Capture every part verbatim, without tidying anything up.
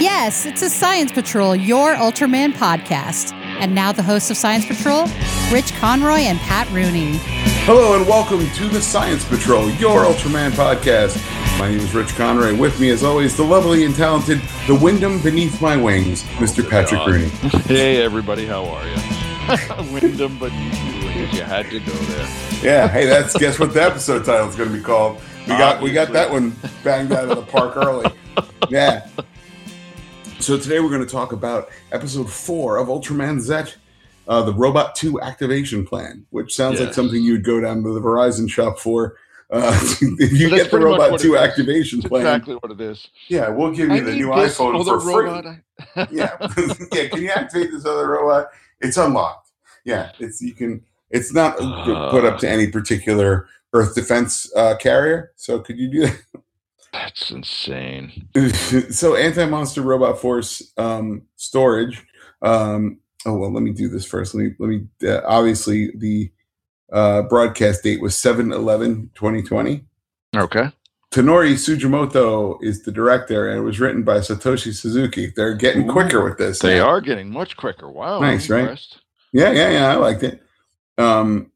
Yes, it's a Science Patrol, your Ultraman podcast. And now the hosts of Science Patrol, Rich Conroy and Pat Rooney. Hello and welcome to the Science Patrol, your Ultraman podcast. My name is Rich Conroy. With me, as always, the lovely and talented, the Windom beneath my wings, Mister Oh, Patrick God. Rooney. Hey, everybody, how are you? Windom beneath your wings. You had to go there. Yeah. Hey, that's guess what the episode title is going to be called. We got Obviously. we got that one banged out of the park early. Yeah. So today we're going to talk about episode four of Ultraman Zet, uh, the Robot two activation plan, which sounds yes. like something you'd go down to the Verizon shop for. Uh, if you get the Robot two activation plan, exactly what it is. Yeah, we'll give you the new iPhone for free. yeah, yeah. Can you activate this other robot? It's unlocked. Yeah, it's you can. It's not uh, put up to any particular Earth defense uh, carrier. So could you do that? That's insane. So Anti-Monster Robot Force um, storage. Um, oh, well, let me do this first. Let me, let me, uh, obviously the uh, broadcast date was seven eleven twenty twenty. Okay. Tanori Sugimoto is the director, and it was written by Satoshi Suzuki. They're getting Ooh, quicker with this. They now. are getting much quicker. Wow. Nice, I'm right? Yeah, yeah, yeah. I liked it. Um,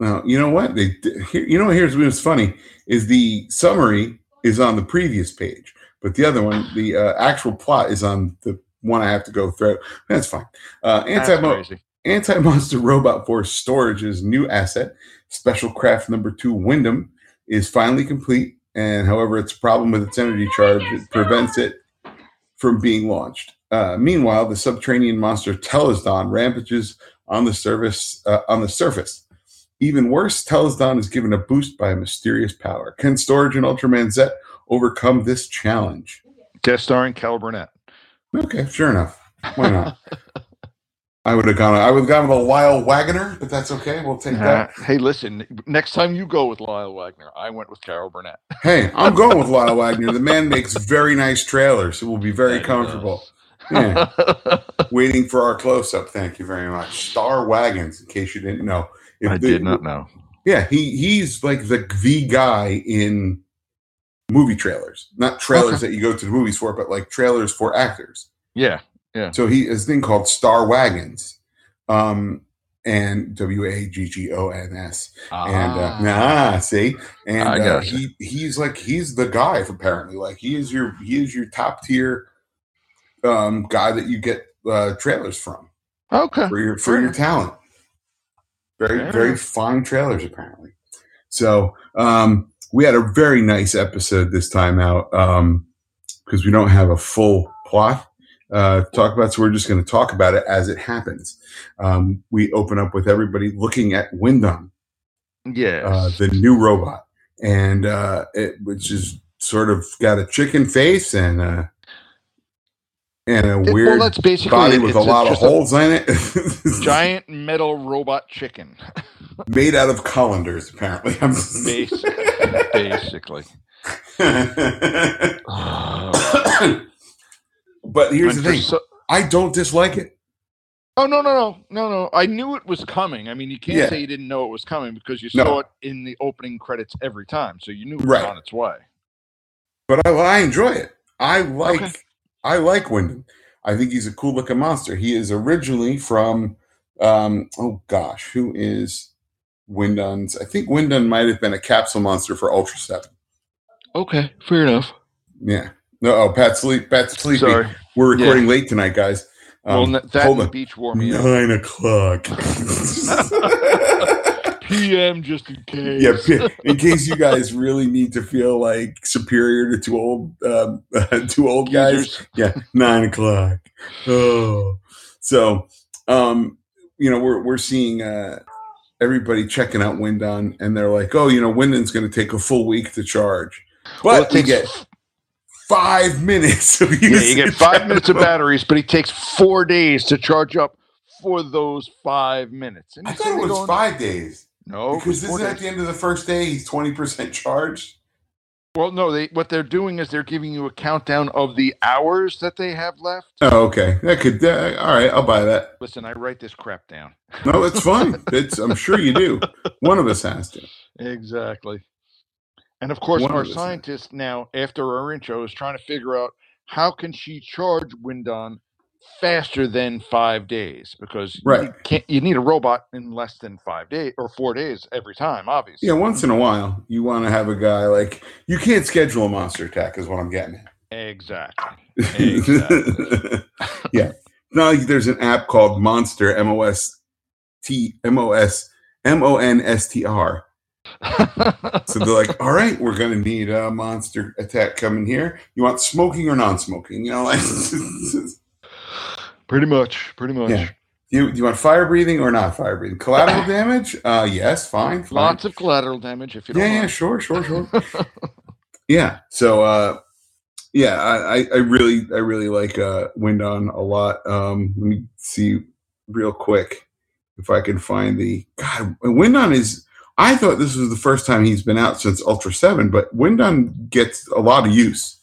Well, you know what? They here, you know here's what's funny is the summary is on the previous page, but the other one, the uh, actual plot is on the one I have to go through. That's fine. Uh, anti Anti-Monster Robot Force Storage's new asset, Special Craft Number Two Windom, is finally complete, and however, it's a problem with its energy charge that prevents it from being launched. Uh, meanwhile, the subterranean monster Telesdon rampages on the surface. Uh, on the surface. Even worse, Telesdon is given a boost by a mysterious power. Can Storage and Ultraman Zet overcome this challenge? Guest starring Cal Burnett. Okay, sure enough. Why not? I would have gone. I would have gone with a Lyle Waggoner, but that's okay. We'll take that. Uh, hey, listen. Next time you go with Lyle Waggoner, I went with Cal Burnett. Hey, I'm going with Lyle Waggoner. The man makes very nice trailers. It will be very that comfortable. Yeah. Waiting for our close-up. Thank you very much. Star Wagons, in case you didn't know. If I the, did not know. Yeah, he, he's like the the guy in movie trailers. Not trailers that you go to the movies for, but like trailers for actors. Yeah, yeah. So he has a thing called Star Wagons. Um, and W A G G O N S. Ah. And, uh, nah, see? And I uh, he he's like, he's the guy, apparently. Like, he is your, he is your top tier um, guy that you get uh, trailers from. Okay. For your, for your talent. Very, yeah. very fine trailers, apparently. So um, we had a very nice episode this time out because um, we don't have a full plot uh, to talk about, so we're just going to talk about it as it happens. Um, we open up with everybody looking at Windom, yes. uh, the new robot, and uh, it, which is sort of got a chicken face and a, and a weird well, that's basically body it. with it's a lot of holes in it. Giant metal robot chicken. Made out of colanders, apparently. I'm basically. basically. But here's I'm the thing. So- I don't dislike it. Oh, no, no, no. No, no. I knew it was coming. I mean, you can't yeah. say you didn't know it was coming because you saw no. it in the opening credits every time. So you knew it was right. on its way. But I, I enjoy it. I like... Okay. I like Windom. I think he's a cool-looking monster. He is originally from, um, oh gosh, who is Windon's? I think Windom might have been a capsule monster for Ultra Seven. Okay, fair enough. Yeah. No, oh, Pat's sleep. Pat's sleepy. Sorry. We're recording yeah. late tonight, guys. Um, well, that and the beach wore me up. Nine o'clock. P M just in case. Yeah, in case you guys really need to feel like superior to two old, um, uh, two old guys. Yeah, nine o'clock. Oh, so um, you know we're we're seeing uh, everybody checking out Windom, and they're like, oh, you know, Windon's going to take a full week to charge, but well, it takes- we get five minutes of usage. Yeah, you get five minutes of batteries, but it takes four days to charge up for those five minutes. And I thought it was going- five days. No, because isn't at the end of the first day he's twenty percent charged? Well, no. They what they're doing is they're giving you a countdown of the hours that they have left. Oh, okay. That could. Uh, all right, I'll buy that. Listen, I write this crap down. No, it's fine. It's, I'm sure you do. One of us has to. Exactly. And of course, One our of scientist has. now, after our intro, is trying to figure out how can she charge Windom faster than five days? Because right. you can't, you need a robot in less than five days or four days every time, obviously. Yeah, once in a while, you want to have a guy like, you can't schedule a monster attack is what I'm getting at. Exactly. Exactly. Yeah. Now there's an app called Monster, M O S T M O S M O N S T R. So they're like, all right, we're going to need a monster attack coming here. You want smoking or non-smoking? You know, like pretty much, pretty much. Yeah. Do you, do you want fire breathing or not fire breathing? Collateral damage? Uh, yes, fine, fine. Lots of collateral damage if you don't. Yeah, mind. yeah, sure, sure, sure. Yeah. So, uh, yeah, I, I really, I really like uh, Windom a lot. Um, let me see real quick if I can find the God. Windom is. I thought this was the first time he's been out since Ultra Seven, but Windom gets a lot of use.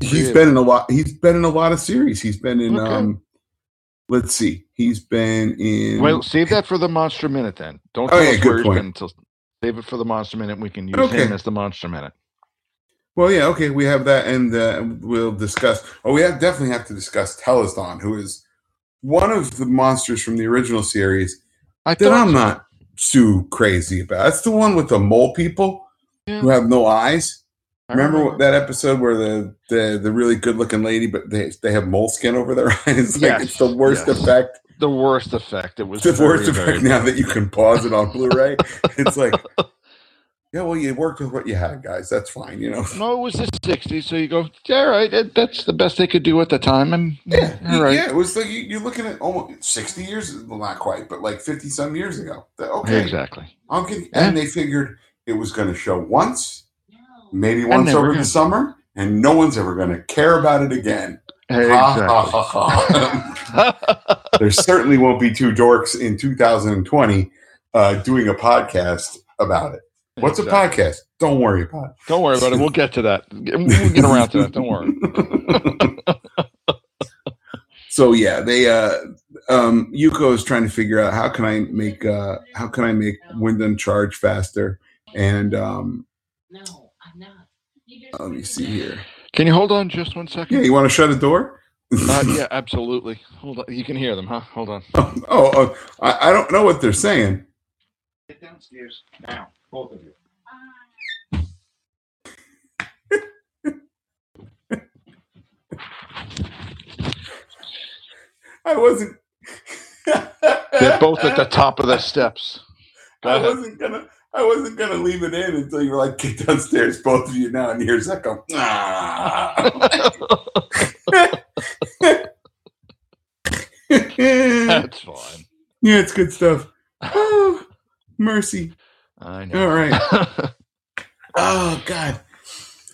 He's yeah. been in a lot. He's been in a lot of series. He's been in. Okay. Um, let's see. He's been in. Well, save that for the Monster Minute then. Don't tell oh, yeah, us where he's been until save it for the Monster Minute. We can use okay. him as the Monster Minute. Well, yeah, okay. We have that, and uh, we'll discuss. Oh, we have, definitely have to discuss Telesdon, who is one of the monsters from the original series I that I'm not. Sue crazy about. That's the one with the mole people yeah. who have no eyes. Remember, remember that episode where the, the, the really good looking lady, but they they have mole skin over their eyes. Like yes. It's the worst yes. effect. The worst effect. It was the very, worst effect. Now that you can pause it on Blu-ray, it's like, yeah, well, you worked with what you had, guys. That's fine, you know. No, it was the sixties, so you go, yeah, all right. It, that's the best they could do at the time, and yeah, all right. Yeah, it was like you, you're looking at almost sixty years, well, not quite, but like fifty some years ago. Okay, exactly. Okay, and they figured it was going to show once, maybe once over the summer, and no one's ever going to care about it again. Exactly. Ha, ha, ha, ha. There certainly won't be two dorks in two thousand twenty uh, doing a podcast about it. What's exactly. a podcast? Don't worry about it. Don't worry about it. We'll get to that. We'll get around to that. Don't worry. So yeah, they uh, um, Yuko is trying to figure out how can I make uh, how can I make Windom charge faster? And um, no, I'm not. Uh, let me see here. Can you hold on just one second? Yeah, you want to shut a door? uh, yeah, absolutely. Hold on. You can hear them, huh? Hold on. Oh, oh, oh I, I don't know what they're saying. Get downstairs now. Both of you. I wasn't. They're both at the top of the steps. I wasn't gonna. I wasn't gonna leave it in until you were like, "Get downstairs, both of you now." And here's that go. That's fine. Yeah, it's good stuff. Oh, mercy. I know. All right. Oh, God.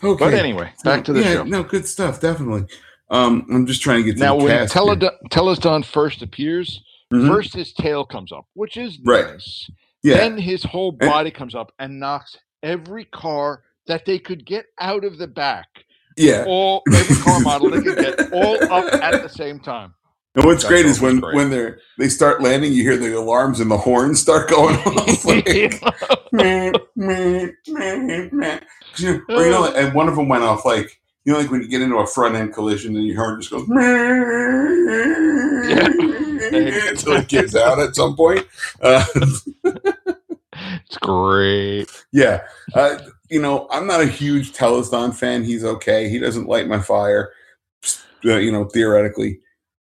Okay. But anyway, back to the yeah, show. No, good stuff, definitely. Um, I'm just trying to get to now, the cast. Now, when Teled- Telesdon first appears, mm-hmm. first his tail comes up, which is right. nice. Yeah. Then his whole body and- comes up and knocks every car that they could get out of the back. Yeah. All, every car model they could get all up at the same time. And what's That's great is when, great. when they're they start landing, you hear the alarms and the horns start going off. Like, meh, meh, meh, meh. You know, and one of them went off like, you know, like when you get into a front end collision and your horn just goes, yeah. until it gives out at some point. Uh, it's great. Yeah. Uh, you know, I'm not a huge Telesdon fan. He's okay. He doesn't light my fire, uh, you know, theoretically.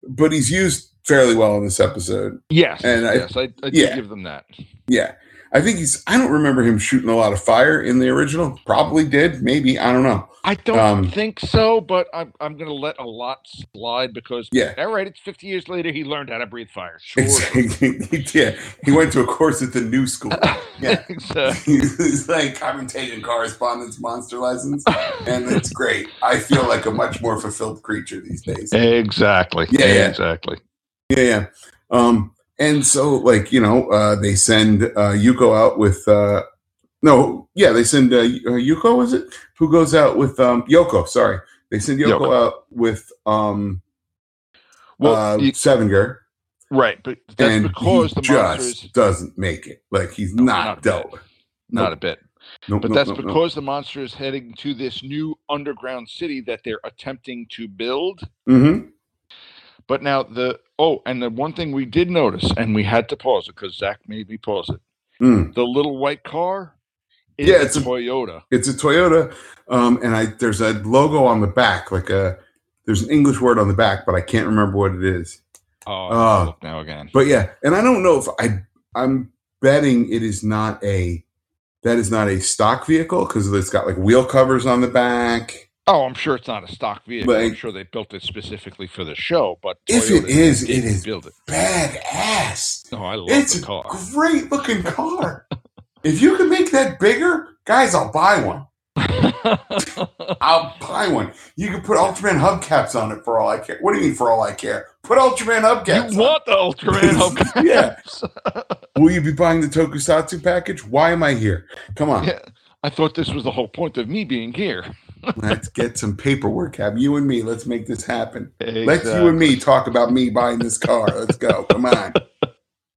But he's used fairly well in this episode. Yes, and I, yes, I, I yeah. give them that. Yeah, I think he's. I don't remember him shooting a lot of fire in the original. Probably did, maybe. I don't know. I don't um, think so, but I'm I'm going to let a lot slide because yeah. all right, it's fifty years later. He learned how to breathe fire. Sure. Exactly. Yeah, he went to a course at the new school. Yeah, exactly. He's like, I've been taking correspondence monster lessons, and it's great. I feel like a much more fulfilled creature these days. Exactly. Yeah. yeah. Exactly. Yeah. Yeah. Um, and so, like you know, uh, they send uh, Yuko out with. Uh, No, yeah, they send uh, Yuko, is it? Who goes out with um, Yoko, sorry. They send Yoko, Yoko. out with um, well, uh, you, Sevenger. Right, but that's and because he the monster just is, doesn't make it. Like, he's no, not, not dealt with. Not nope. a bit. Nope, but nope, that's nope, because nope. the monster is heading to this new underground city that they're attempting to build. Mm-hmm. But now the oh, and the one thing we did notice, and we had to pause it because Zach made me pause it. Mm. The little white car. Is yeah, it's a Toyota. A, it's a Toyota, um, and I there's a logo on the back, like a there's an English word on the back, but I can't remember what it is. Oh, uh, look now again. But yeah, and I don't know if I I'm betting it is not a that is not a stock vehicle because it's got like wheel covers on the back. Oh, I'm sure it's not a stock vehicle. Like, I'm sure they built it specifically for the show. But Toyota if it is, it is build it. Badass. No, oh, I love it's the car. It's a great looking car. If you can make that bigger, guys, I'll buy one. I'll buy one. You can put Ultraman hubcaps on it for all I care. What do you mean for all I care? Put Ultraman hubcaps. You on want it. The Ultraman hubcaps. Yeah. Will you be buying the Tokusatsu package? Why am I here? Come on. Yeah, I thought this was the whole point of me being here. Let's get some paperwork, have you and me. Let's make this happen. Exactly. Let's you and me talk about me buying this car. Let's go. Come on.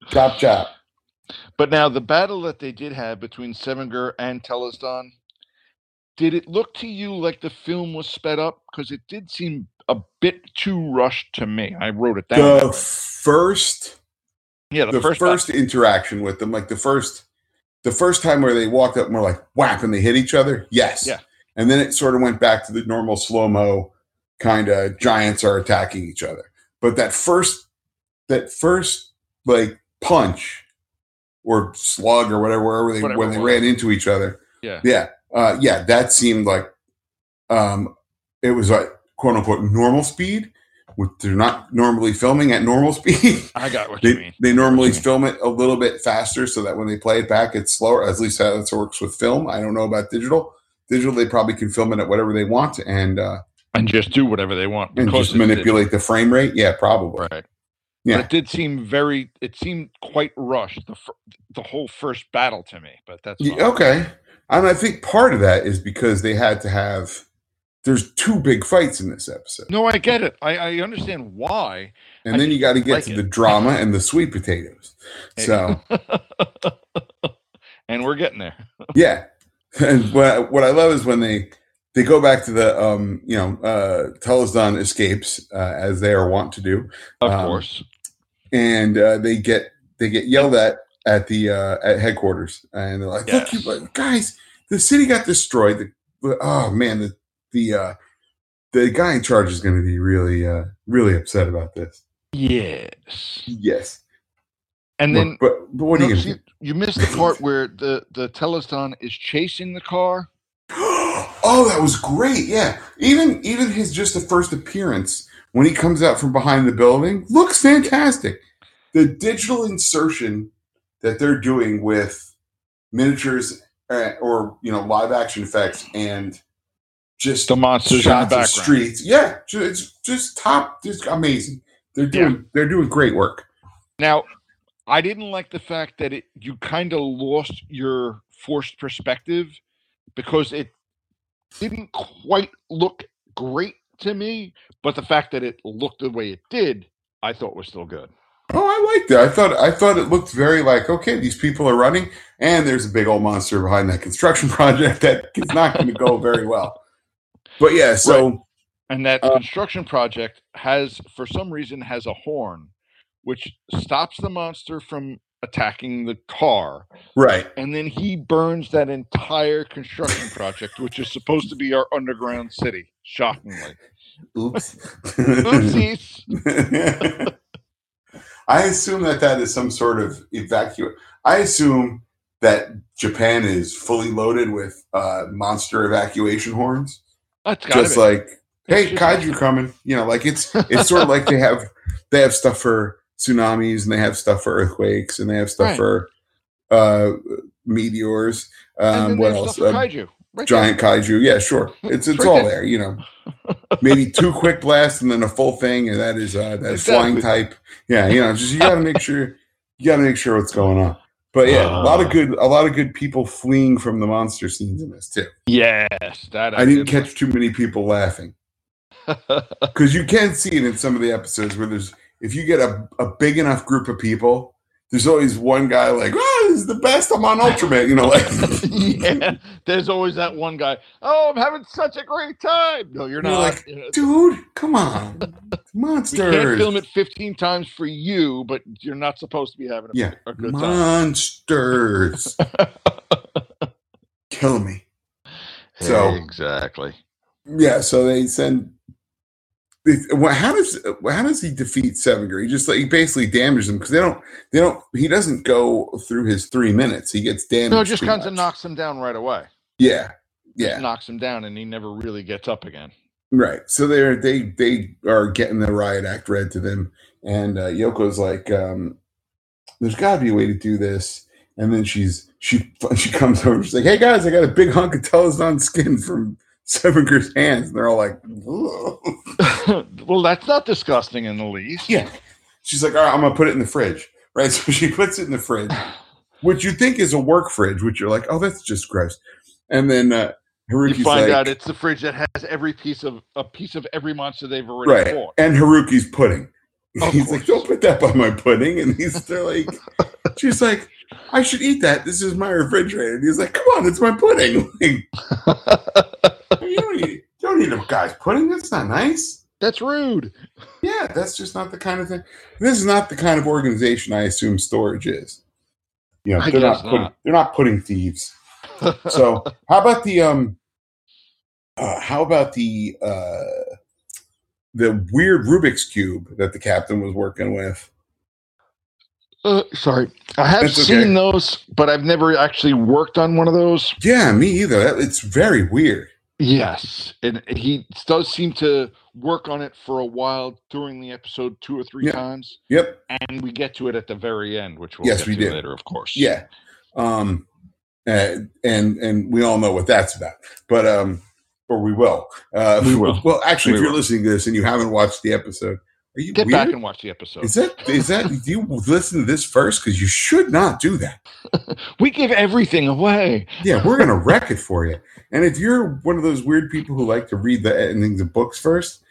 Chop, chop. But now the battle that they did have between Sevenger and Telesdon, did it look to you like the film was sped up? Because it did seem a bit too rushed to me. I wrote it down. The right. first, yeah, the, the first, first interaction with them, like the first, the first time where they walked up and were like whap and they hit each other. Yes, yeah. And then it sort of went back to the normal slow mo kind of giants are attacking each other. But that first, that first like punch. Or slug or whatever, wherever they, whatever when they ran into each other. Yeah. Yeah. Uh, yeah. That seemed like um, it was like quote unquote normal speed, which they're not normally filming at normal speed. I got what they, you mean. They normally film mean. It a little bit faster so that when they play it back, it's slower. At least that's how it works with film. I don't know about digital. Digital, they probably can film it at whatever they want and uh, and just do whatever they want. And just manipulate the frame rate. Yeah, probably. Right. Yeah. But it did seem very. It seemed quite rushed. The the whole first battle to me, but that's yeah, okay. And I think part of that is because they had to have. There's two big fights in this episode. No, I get it. I, I understand why. And I then you got to get like to it. the drama and the sweet potatoes. So. And we're getting there. Yeah, and what I, what I love is when they they go back to the um you know uh, Telesdon escapes uh, as they are wont to do, of um, course. And uh, they get they get yelled at at the uh, at headquarters, and they're like, yes. Look, you guys, the city got destroyed. The, oh man, the the uh, the guy in charge is going to be really uh, really upset about this. Yes, yes. And then, but, but, but what do you see, you missed the part where the the Telesdon is chasing the car. Oh, that was great! Yeah, even even his just the first appearance. When he comes out from behind the building, looks fantastic. The digital insertion that they're doing with miniatures uh, or you know live action effects and just the monsters on the background, streets, yeah, it's just top, just amazing. They're doing yeah. they're doing great work. Now, I didn't like the fact that it you kind of lost your forced perspective because it didn't quite look great to me, but the fact that it looked the way it did, I thought was still good. Oh, I liked it. I thought I thought it looked very like, okay, these people are running, and there's a big old monster behind that construction project that is not going to go very well. But yeah, so... Right. And that uh, construction project has, for some reason, has a horn, which stops the monster from attacking the car. Right. And then he burns that entire construction project, which is supposed to be our underground city, shockingly. Oops. Oopsies. I assume that that is some sort of evacuate. I assume that Japan is fully loaded with uh, monster evacuation horns. That's gotta just be. Like, hey, it's kaiju just- coming. You know, like it's it's sort of like they have they have stuff for tsunamis and they have stuff for earthquakes and they have stuff right. for uh, meteors. Um, what else? Um, kaiju. Right giant there. Kaiju, yeah, sure. It's it's right all there. there, you know. Maybe two quick blasts and then a full thing, and that is uh, that exactly. flying type. Yeah, you know, just you got to make sure you got to make sure what's going on. But yeah, uh, a lot of good a lot of good people fleeing from the monster scenes in this too. Yes, that I, I didn't catch too many people laughing because you can see it in some of the episodes where there's if you get a, a big enough group of people, there's always one guy like. Ah! is the best. I'm on Ultraman, you know. Like, yeah, there's always that one guy. Oh, I'm having such a great time. No, you're, you're not. Like, you know, dude, come on, monsters. You can't film it fifteen times for you, but you're not supposed to be having a, yeah. a good monsters. time. Monsters, kill me. Hey, so exactly. Yeah, so they send. How does how does he defeat Sevenger? He just like he basically damages him because they don't they don't he doesn't go through his three minutes. He gets damaged. No, it just comes much. and knocks him down right away. Yeah, yeah, just knocks him down and he never really gets up again. Right. So they're they they are getting the riot act read to them, and uh, Yoko's like, um, "There's got to be a way to do this." And then she's she she comes over. She's like, "Hey guys, I got a big hunk of Telesdon skin from Sevenger's hands," and they're all like, "Well, that's not disgusting in the least." Yeah, she's like, "All right, I'm gonna put it in the fridge," right? So she puts it in the fridge, which you think is a work fridge, which you're like, "Oh, that's just gross." And then uh, Haruki's you find like, out it's the fridge that has every piece of a piece of every monster they've already right. fought, and Haruki's pudding. Of he's course. Like, "Don't put that by my pudding," and he's they're like, she's like, "I should eat that. This is my refrigerator." And he's like, "Come on, it's my pudding." Like, you don't need, you don't need a guy's pudding. That's not nice. That's rude. Yeah, that's just not the kind of thing. This is not the kind of organization I assume storage is. You know, I they're not, not. Pudding, they're not pudding thieves. So how about the um, uh, how about the uh, the weird Rubik's cube that the captain was working with? Uh, sorry, I have that's seen okay. those, but I've never actually worked on one of those. Yeah, me either. That, it's very weird. Yes, and he does seem to work on it for a while during the episode two or three yep. times. Yep, and we get to it at the very end, which we'll yes, get we to did. later, of course. Yeah, um, uh, and and we all know what that's about, but um, or we will. Uh, we will. Well, actually, we if you're will. listening to this and you haven't watched the episode, are you get weird? back and watch the episode? Is that is that? Do you listen to this first? Because you should not do that. We give everything away. Yeah, we're going to wreck it for you. And if you're one of those weird people who like to read the endings of books first,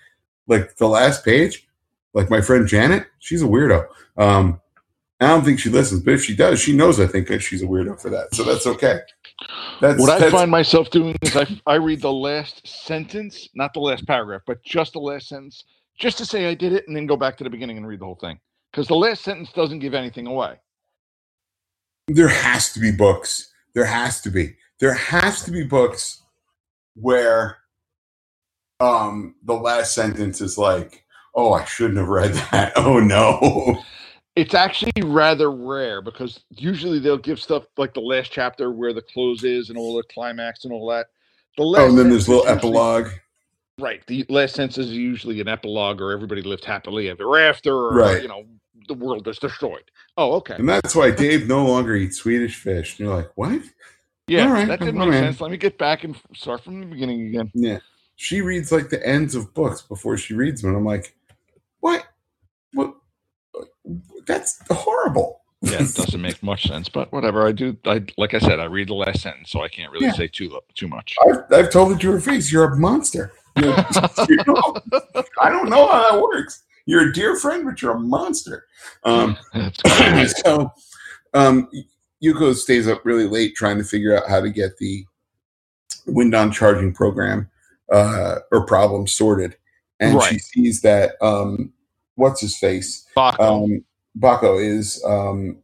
like the last page, like my friend Janet, she's a weirdo. Um, I don't think she listens, but if she does, she knows I think that she's a weirdo for that. So that's okay. That's, what I that's, find myself doing is I, I read the last sentence, not the last paragraph, but just the last sentence, just to say I did it, and then go back to the beginning and read the whole thing. Because the last sentence doesn't give anything away. There has to be books. There has to be. There has to be books where um, the last sentence is like, "Oh, I shouldn't have read that. Oh, no." It's actually rather rare because usually they'll give stuff like the last chapter where the close is and all the climax and all that. The last oh, and then there's a little epilogue. Right. The last sentence is usually an epilogue or everybody lived happily ever after or, right. you know, the world is destroyed. Oh, okay. And that's why Dave no longer eats Swedish fish. And you're like, what? Yeah, right, that didn't make sense. Let me get back and start from the beginning again. Yeah. She reads like the ends of books before she reads them. And I'm like, what? What? That's horrible. Yeah, it doesn't make much sense, but whatever. I do. I like I said, I read the last sentence, so I can't really yeah. say too too much. I've, I've told it to her face. You're a monster. You're, you know, I don't know how that works. You're a dear friend, but you're a monster. Um, so um, Yuko stays up really late trying to figure out how to get the Windom charging program uh, or problem sorted, and right. she sees that um, what's his face Bako, um, Bako is um,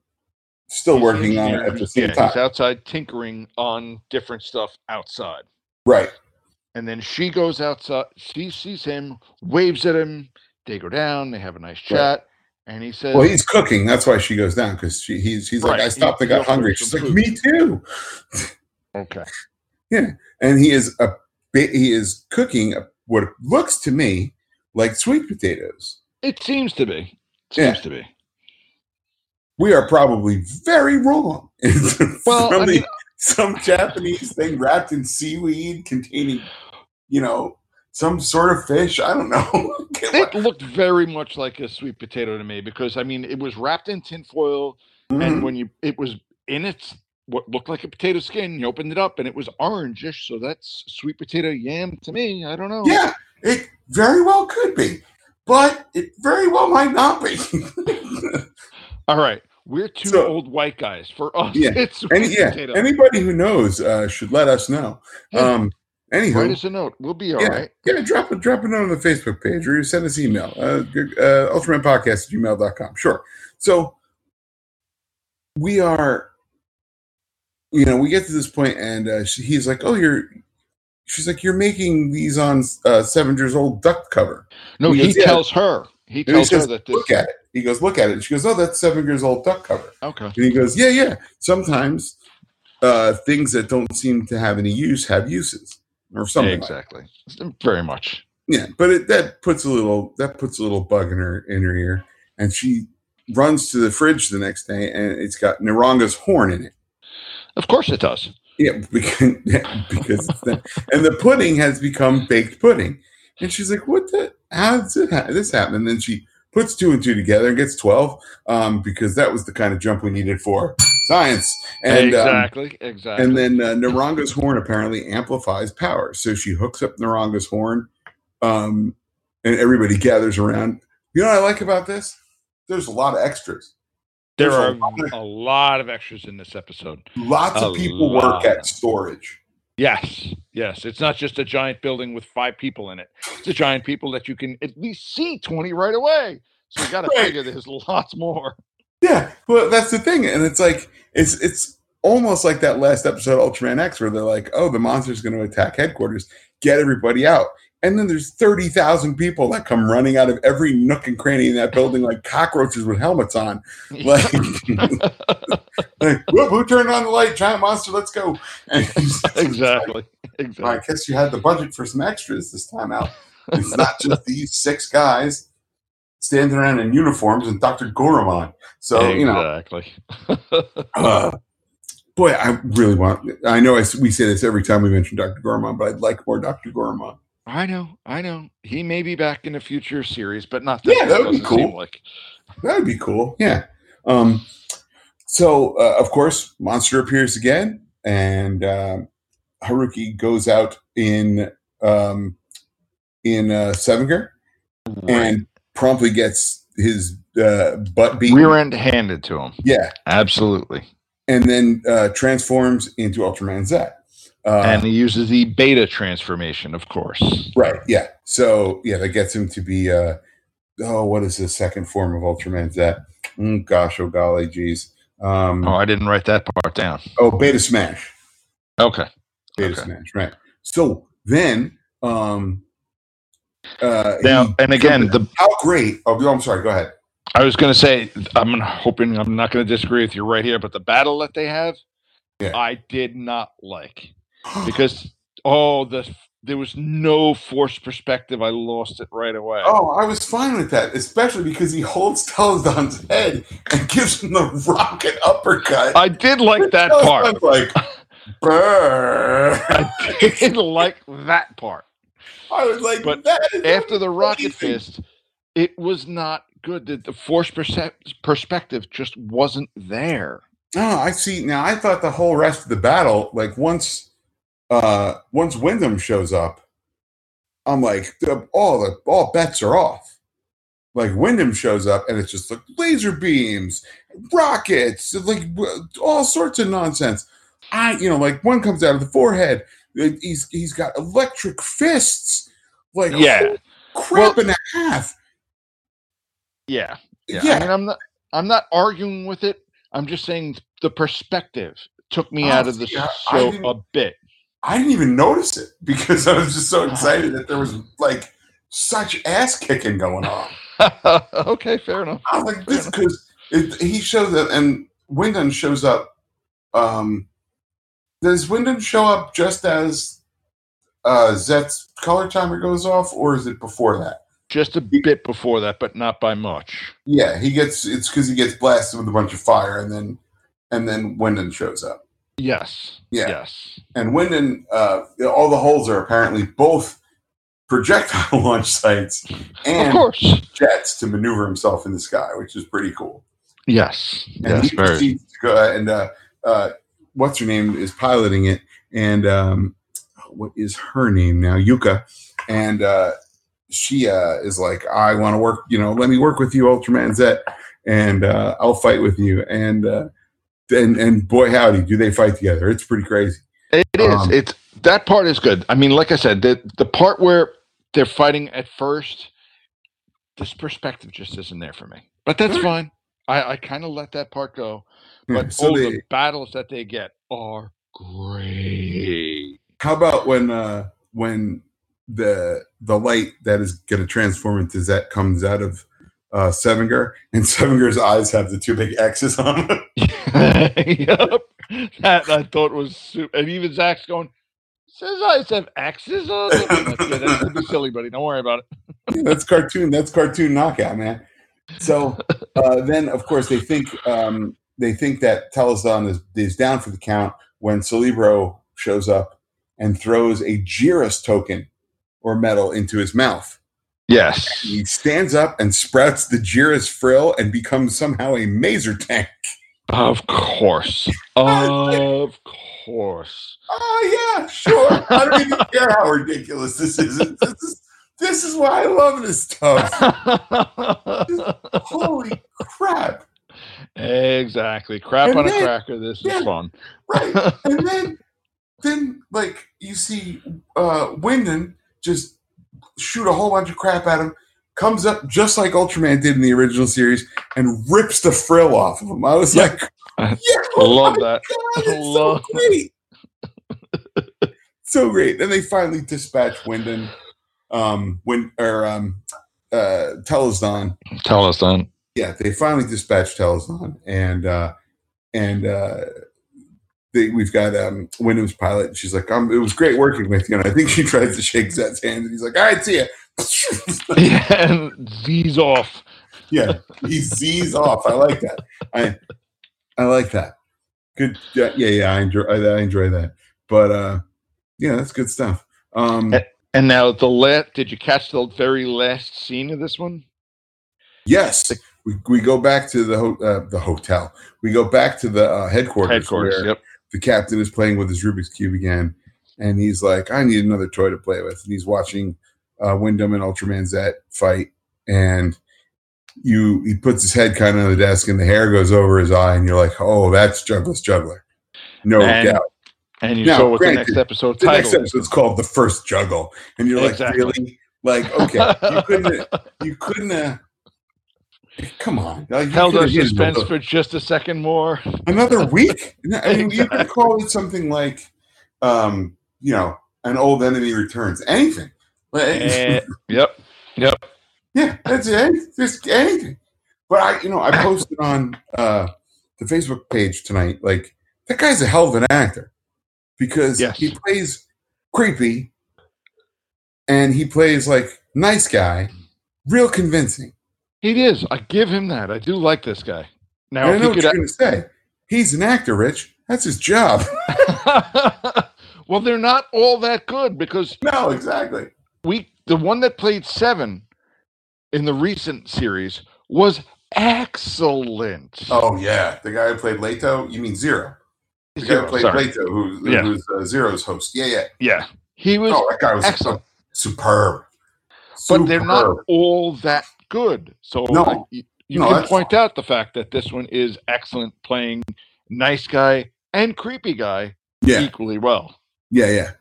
still he's working on it at the same yeah, time. He's outside tinkering on different stuff outside. Right. And then she goes outside, she sees him, waves at him. They go down, they have a nice chat. Right. And he says, well, he's cooking. That's why she goes down, because he's, he's right. like, I stopped, he, I got hungry. She's like, food. Me too. Okay. Yeah. And he is a he is cooking a, what looks to me like sweet potatoes. It seems to be. It seems yeah. to be. We are probably very wrong. well, really, I mean, some Japanese thing wrapped in seaweed containing, you know, some sort of fish. I don't know. It looked very much like a sweet potato to me because, I mean, it was wrapped in tinfoil. Mm-hmm. And when you, it was in its, what looked like a potato skin, you opened it up and it was orangish. So that's sweet potato yam to me. I don't know. Yeah, it very well could be, but it very well might not be. All right. We're two so, old white guys. For us, yeah. it's Any, yeah. potato. Anybody who knows uh, should let us know. Hey, um, anyhow, write us a note. We'll be all yeah, right. Yeah, drop a, drop a note on the Facebook page or send us an email. Uh, uh, ultraman podcast at gmail dot com. Sure. So we are, you know, we get to this point and uh, she, he's like, oh, you're, she's like, you're making these on uh, Sevenger's old duck cover. No, he, he goes, tells yeah. her. He tells he says, her that this. Look at it. He goes, look at it. And she goes, oh, that's Sevenger's old duck cover. Okay. And he goes, yeah, yeah. Sometimes uh, things that don't seem to have any use have uses, or something. Yeah, exactly. Like that. Very much. Yeah, but it, that puts a little that puts a little bug in her in her ear, and she runs to the fridge the next day, and it's got Naronga's horn in it. Of course, it does. Yeah, because, because it's that. And the pudding has become baked pudding. And she's like, what the? How did it ha- this happen? And then she puts two and two together and gets twelve um, because that was the kind of jump we needed for science. And, exactly, um, exactly. And then uh, Naronga's horn apparently amplifies power. So she hooks up Naronga's horn um, and everybody gathers around. You know what I like about this? There's a lot of extras. There There's are a lot, of, a lot of extras in this episode. Lots a of people lot. work at storage. Yes, yes. It's not just a giant building with five people in it. It's a giant people that you can at least see twenty right away. So you got to right. figure there's lots more. Yeah, well, that's the thing. And it's like, it's it's almost like that last episode of Ultraman X where they're like, oh, the monster's going to attack headquarters. Get everybody out. And then there's thirty thousand people that come running out of every nook and cranny in that building like cockroaches with helmets on. Like, like whoop, who turned on the light? Giant monster, let's go. And exactly. exactly. Well, I guess you had the budget for some extras this time out. It's not just these six guys standing around in uniforms and Doctor Goromon. So, exactly. you know. Exactly. uh, boy, I really want – I know I, we say this every time we mention Doctor Goromon, but I'd like more Doctor Goromon. I know, I know. He may be back in a future series, but not that. Yeah, that would be cool. Like. That would be cool, yeah. Um, so, uh, of course, Monster appears again, and uh, Haruki goes out in um, in uh, Sevenger right. and promptly gets his uh, butt beaten. Rear end handed to him. Yeah. Absolutely. And then uh, transforms into Ultraman Zet. Uh, and he uses the beta transformation, of course. Right, yeah. So, yeah, that gets him to be, uh, oh, what is the second form of Ultraman Zet? Mm, gosh, oh, golly, geez. Um, oh, I didn't write that part down. Oh, beta smash. Okay. Beta okay. smash, right. So then... Um, uh, now, and again... the How great... Oh, I'm sorry, go ahead. I was going to say, I'm hoping I'm not going to disagree with you right here, but the battle that they have, yeah. I did not like. Because oh, the there was no forced perspective. I lost it right away. Oh, I was fine with that, especially because he holds Telesdon's head and gives him the rocket uppercut. I did like and that Telesdon's part. Like, brr. I did like that part. I was like, but that is after the rocket fist, it was not good. The, the forced perse- perspective just wasn't there. Oh, I see. Now I thought the whole rest of the battle, like once. Uh, once Windom shows up, I'm like, all the all bets are off. Like Windom shows up, and it's just like laser beams, rockets, like all sorts of nonsense. I, you know, like one comes out of the forehead. He's he's got electric fists. Like yeah, crap well, and a half. Yeah, yeah. yeah. I mean, I'm not I'm not arguing with it. I'm just saying the perspective took me out of the yeah, show a bit. I didn't even notice it because I was just so excited that there was like such ass kicking going on. Okay, fair enough. I was like, fair this because he shows up and Windom shows up. Um, does Windom show up just as uh, Zet's color timer goes off, or is it before that? Just a he, bit before that, but not by much. Yeah, he gets it's because he gets blasted with a bunch of fire, and then and then Windom shows up. Yes. Yeah. Yes. And Windom, uh, all the holes are apparently both projectile launch sites and of course. jets to maneuver himself in the sky, which is pretty cool. Yes. And yes. He very. To go, and uh, uh, what's her name is piloting it, and um, what is her name now? Yuka, and uh, she uh, is like, I want to work. You know, let me work with you, Ultraman Zet. and uh, I'll fight with you. And, uh, and and boy, howdy, do they fight together. It's pretty crazy. It is. Um, it's that part is good. I mean, like I said, the the part where they're fighting at first, this perspective just isn't there for me. But that's fine. I, I kind of let that part go. But yeah, so all they, the battles that they get are great. How about when uh, when the the light that is going to transform into Zet comes out of uh, Sevenger, and Sevenger's eyes have the two big X's on them? Yep. That I thought was super. And even Zach's going, his eyes have X's on them? Like, yeah, that's going to be silly, buddy. Don't worry about it. Yeah, that's cartoon. That's cartoon knockout, man. So uh, then, of course, they think um, they think that Telesdon is, is down for the count when Celebro shows up and throws a Jiras token or medal into his mouth. Yes. And he stands up and sprouts the Jiras frill and becomes somehow a Mazer tank. Of course. Of course. Oh, yeah, sure. I don't even care how ridiculous this is. This is This is why I love this stuff. Just, holy crap. Exactly. Crap and on then, a cracker. This yeah, is fun. Right. And then, then like, you see uh, Windom just shoot a whole bunch of crap at him, comes up just like Ultraman did in the original series, and rips the frill off of him. I was yeah. like, yeah, I love that. God, it's I love so great. So great. Then they finally dispatch Windom. Um, when or um, uh, Telesdon, Telesdon, yeah, they finally dispatched Telesdon, and uh, and uh, they, we've got um, Wyndham's pilot. And she's like, um, it was great working with you. And I think she tries to shake Zet's hand, and he's like, all right, see ya. Yeah, and Z's off. Yeah, he Z's off. I like that. I I like that. Good. Yeah, yeah, yeah I enjoy. I, I enjoy that. But uh, yeah, that's good stuff. Um. At- And now the last, did you catch the very last scene of this one? Yes. We we go back to the ho- uh, the hotel. We go back to the uh, headquarters, headquarters where yep. the captain is playing with his Rubik's Cube again. And he's like, I need another toy to play with. And he's watching uh, Windom and Ultraman Zet fight. And you he puts his head kind of on the desk and the hair goes over his eye. And you're like, oh, that's Jugglus Juggler. No and- doubt. And you now, saw what granted, the next episode title. The next episode's called The First Juggle. And you're exactly. like, really? Like, okay. You couldn't you couldn't uh, come on. Like, held our suspense for just a second more. Another week? I mean, exactly. You could call it something like um, you know, an old enemy returns. Anything. Uh, yep. Yep. Yeah, that's it. Just anything. But I you know, I posted on uh, the Facebook page tonight, like, that guy's a hell of an actor. Because yes. he plays creepy, and he plays like nice guy, real convincing. He is. I give him that. I do like this guy. Now I know what you're going to say. He's an actor, Rich. That's his job. Well, they're not all that good because no, exactly. We the one that played Seven in the recent series was excellent. Oh yeah, the guy who played Leto. You mean Zero? The guy who played Plato, who, who yeah. was uh, Zero's host. Yeah, yeah. Yeah. He was, oh, that guy was excellent. Superb. superb. But they're not all that good. So no. like, you, you no, can point fine. out the fact that this one is excellent playing nice guy and creepy guy yeah. equally well. Yeah, yeah.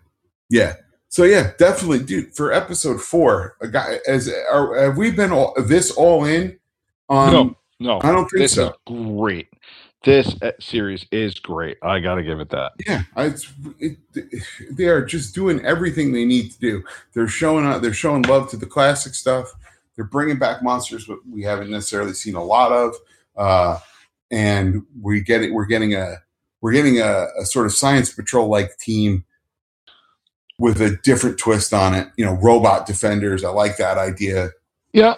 Yeah. So, yeah, definitely, dude, for episode four, a guy as are, have we been all, this all in? On, no, no. I don't think this so. Is great. This series is great. I got to give it that. Yeah, it's, it, it, they are just doing everything they need to do. They're showing uh, they're showing love to the classic stuff. They're bringing back monsters that we haven't necessarily seen a lot of, uh, and we get it. We're getting a we're getting a, a sort of Science Patrol like team with a different twist on it. You know, robot defenders. I like that idea. Yeah,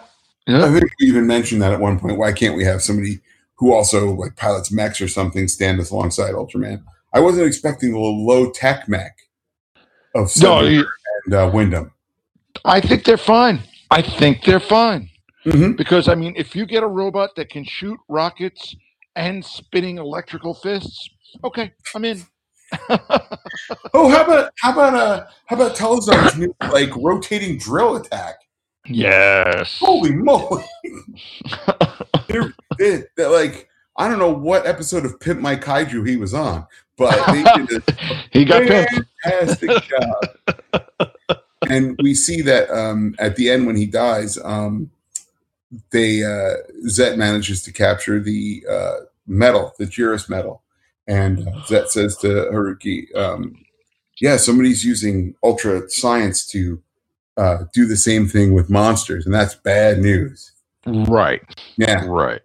yeah. I think we even mentioned that at one point. Why can't we have somebody who also like pilots mechs or something stand alongside Ultraman? I wasn't expecting the low tech mech of Sevenger no, and uh, Windom. I think they're fine. I think they're fine mm-hmm. because I mean, if you get a robot that can shoot rockets and spinning electrical fists, okay, I'm in. oh, how about how about uh, how about Telesdon's new like rotating drill attack? Yes. Holy moly. They're, they're, they're like, I don't know what episode of Pimp My Kaiju he was on, but they did a he got fantastic job. And we see that um, at the end when he dies, um, they uh, Zet manages to capture the uh, medal, the Jiras medal. And Zet says to Haruki, um, yeah, somebody's using ultra science to uh, do the same thing with monsters, and that's bad news. Right. Yeah. Right.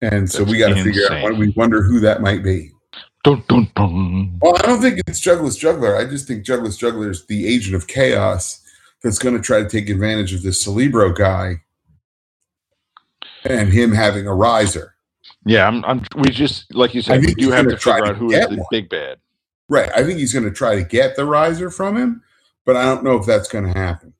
And so that's we got to figure out, we wonder who that might be. Dun, dun, dun. Well, I don't think it's Jugglus Juggler. I just think Jugglus Juggler is the agent of chaos that's going to try to take advantage of this Celebro guy and him having a riser. Yeah, I'm, I'm, we just, like you said, we do have to figure out who is the big bad. Right. I think he's going to try to get the riser from him, but I don't know if that's going to happen.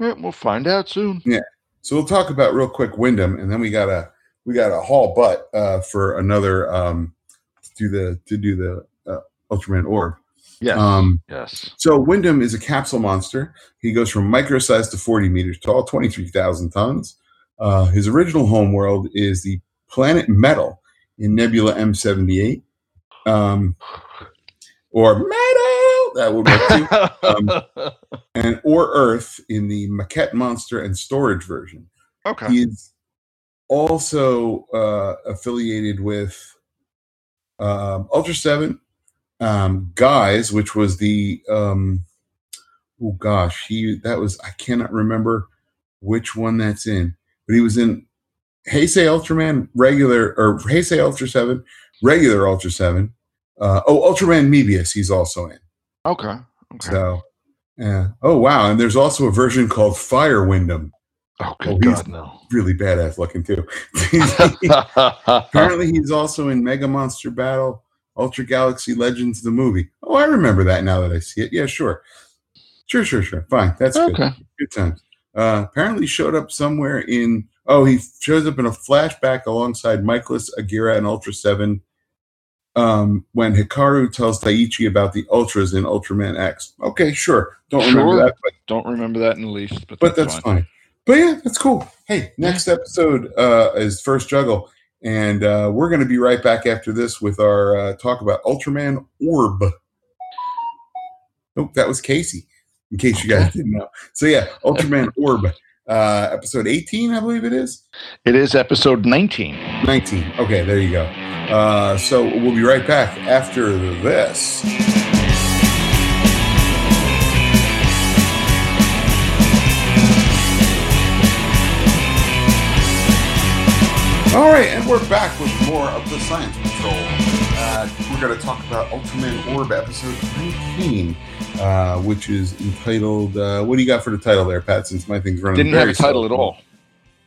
Yeah, we'll find out soon. Yeah. So we'll talk about real quick Windom, and then we got a we got a haul butt uh, for another um, to do the to do the uh, Ultraman Orb. Yes. Um, yes. So Windom is a capsule monster. He goes from micro size to forty meters tall, twenty-three thousand tons. Uh, his original home world is the planet Metal in Nebula M seventy-eight, um, or Metal, that would work too, um, and or Earth in the Maquette Monster and Storage version. Okay. He is also uh, affiliated with um, Ultra Seven, um, Guys, which was the um, oh gosh, he that was I cannot remember which one that's in, but he was in Heisei Ultraman regular, or Heisei Ultra Seven, regular Ultra Seven. Uh, oh, Ultraman Mebius, he's also in. Okay. okay. So, yeah. Oh wow, and there's also a version called Fire Windom. Oh good oh, God, no! Really badass looking too. Apparently, he's also in Mega Monster Battle, Ultra Galaxy Legends, the movie. Oh, I remember that now that I see it. Yeah, sure, sure, sure, sure. Fine, that's okay. good. Good times. Uh, apparently, showed up somewhere in. Oh, he shows up in a flashback alongside Michaelis Agira and Ultra Seven um, when Hikaru tells Daichi about the Ultras in Ultraman X. Okay, sure. Don't sure. remember that. But, don't remember that in the least. But, but that's, that's fine. fine. But yeah, that's cool. Hey, next episode uh, is First Juggle. And uh, we're going to be right back after this with our uh, talk about Ultraman Orb. Nope, that was Casey, in case you guys didn't know. So yeah, Ultraman Orb. Uh, episode eighteen, I believe it is. It is episode nineteen. nineteen. Okay, there you go. Uh, so we'll be right back after this. All right, and we're back with more of the Science Patrol. Uh, we're going to talk about Ultraman Orb episode nineteen. Uh, which is entitled. Uh, what do you got for the title there, Pat? Since my thing's running, didn't have a title at all.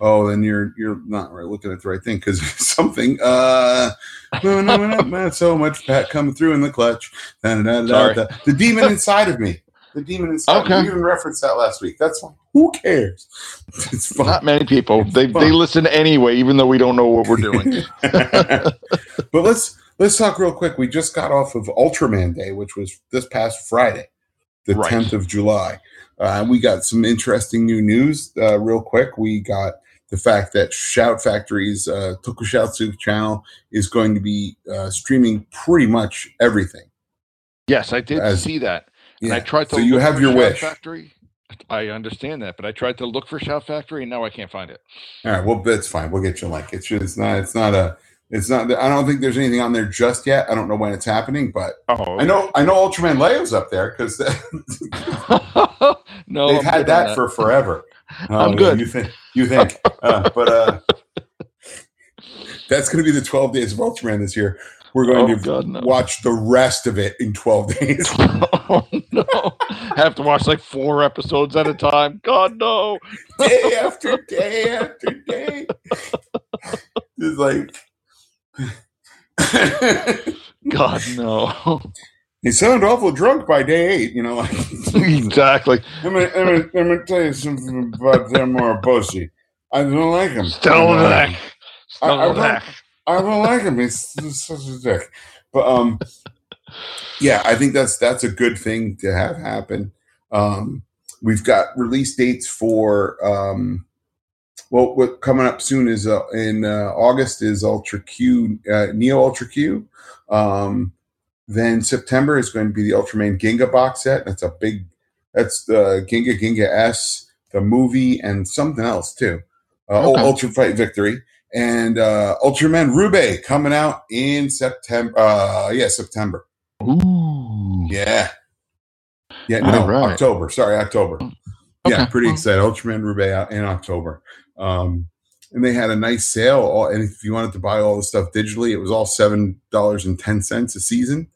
Oh, then you're you're not right looking at the right thing because something. Uh, so much Pat coming through in the clutch. Da, da, da, Sorry. Da, da. The demon inside of me. The demon inside. Okay. We even referenced that last week. That's fine. Who cares? It's fun. Not many people. It's they fun. They listen anyway, even though we don't know what we're doing. But let's let's talk real quick. We just got off of Ultraman Day, which was this past Friday. The right. tenth of July. Uh, we got some interesting new news uh, real quick. We got the fact that Shout Factory's uh, Tokusatsu channel is going to be uh, streaming pretty much everything. Yes, I did As, see that. Yeah. And I tried to so you have your Shout wish. Factory. I understand that, but I tried to look for Shout Factory and now I can't find it. All right, well that's fine. We'll get you a link. It's just, it's not it's not a It's not. I don't think there's anything on there just yet. I don't know when it's happening, but oh, okay. I know. I know Ultraman Leo's up there because no, they've I'm had that, that for forever. Um, I'm good. You think? You think? uh, but uh, that's going to be the twelve days of Ultraman this year. We're going oh, to God, no. watch the rest of it in twelve days. Oh no! Have to watch like four episodes at a time. God no! Day after day after day. It's like. God no! He sounded awful drunk by day eight, you know. Exactly. I'm gonna, I'm, gonna, I'm gonna tell you something about them or Boshi. I don't like him. Stonelack. I, I, I, I don't like him. He's, he's such a dick. But um, yeah, I think that's that's a good thing to have happen. Um, We've got release dates for, um, well, what coming up soon is uh, in uh, August is Ultra Q, uh, Neo Ultra Q. Um, then September is going to be the Ultraman Ginga box set. That's a big, that's the Ginga Ginga S, the movie, and something else too. Uh, okay. Oh, Ultra Fight Victory. And uh, Ultraman Rube coming out in September. Uh, yeah, September. Ooh. Yeah. Yeah, no, right. October. Sorry, October. Okay. Yeah, pretty excited. Ultraman Rube out in October. Um, and they had a nice sale. All, and if you wanted to buy all the stuff digitally, it was all seven dollars and ten cents a season.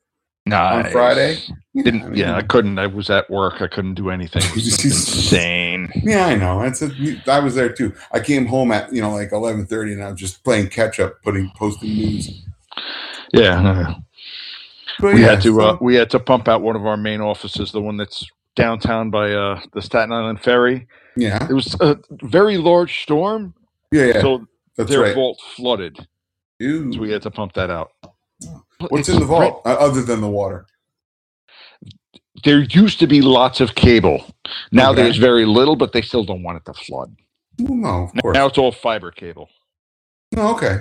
Nice. On Friday. Yeah, Didn't, I mean, yeah, I couldn't. I was at work. I couldn't do anything. It was insane. Yeah, I know. It's a, I was there too. I came home at, you know, like eleven thirty, and I was just playing catch up, putting posting news. Yeah. No, no. We yeah, had to so, uh, we had to pump out one of our main offices, the one that's downtown by uh, the Staten Island Ferry. Yeah. It was a very large storm. Yeah. yeah. So that's their right. vault flooded. Ew. So we had to pump that out. What's it's in the vault right, other than the water? There used to be lots of cable. Now okay. there's very little, but they still don't want it to flood. Well, no, of course. Now it's all fiber cable. Oh, okay.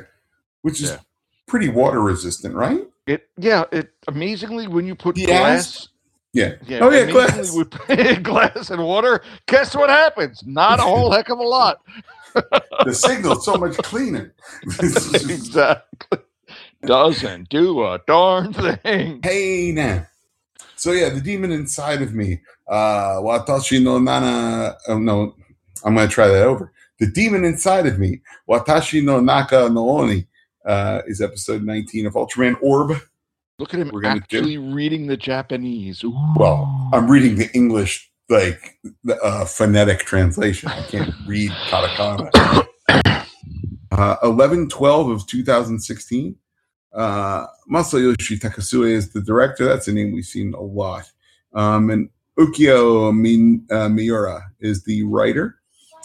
Which is yeah. pretty water resistant, right? It yeah. It amazingly when you put yes. glass. Yeah. yeah. Oh yeah, glass. We put glass and water. Guess what happens? Not a whole heck of a lot. The signal's so much cleaner. Exactly. Doesn't do a darn thing. Hey now. So yeah, the demon inside of me. Uh, watashi no nana. Oh no, I'm gonna try that over. The demon inside of me. Watashi no naka no oni uh, is episode nineteen of Ultraman Orb. Look at him We're actually do. reading the Japanese. Ooh. Well, I'm reading the English like uh, phonetic translation. I can't read katakana. Uh, eleven twelve of two thousand sixteen. Uh, Masayoshi Takasue is the director. That's a name we've seen a lot. Um, and Ukyo Min, uh, Miura is the writer.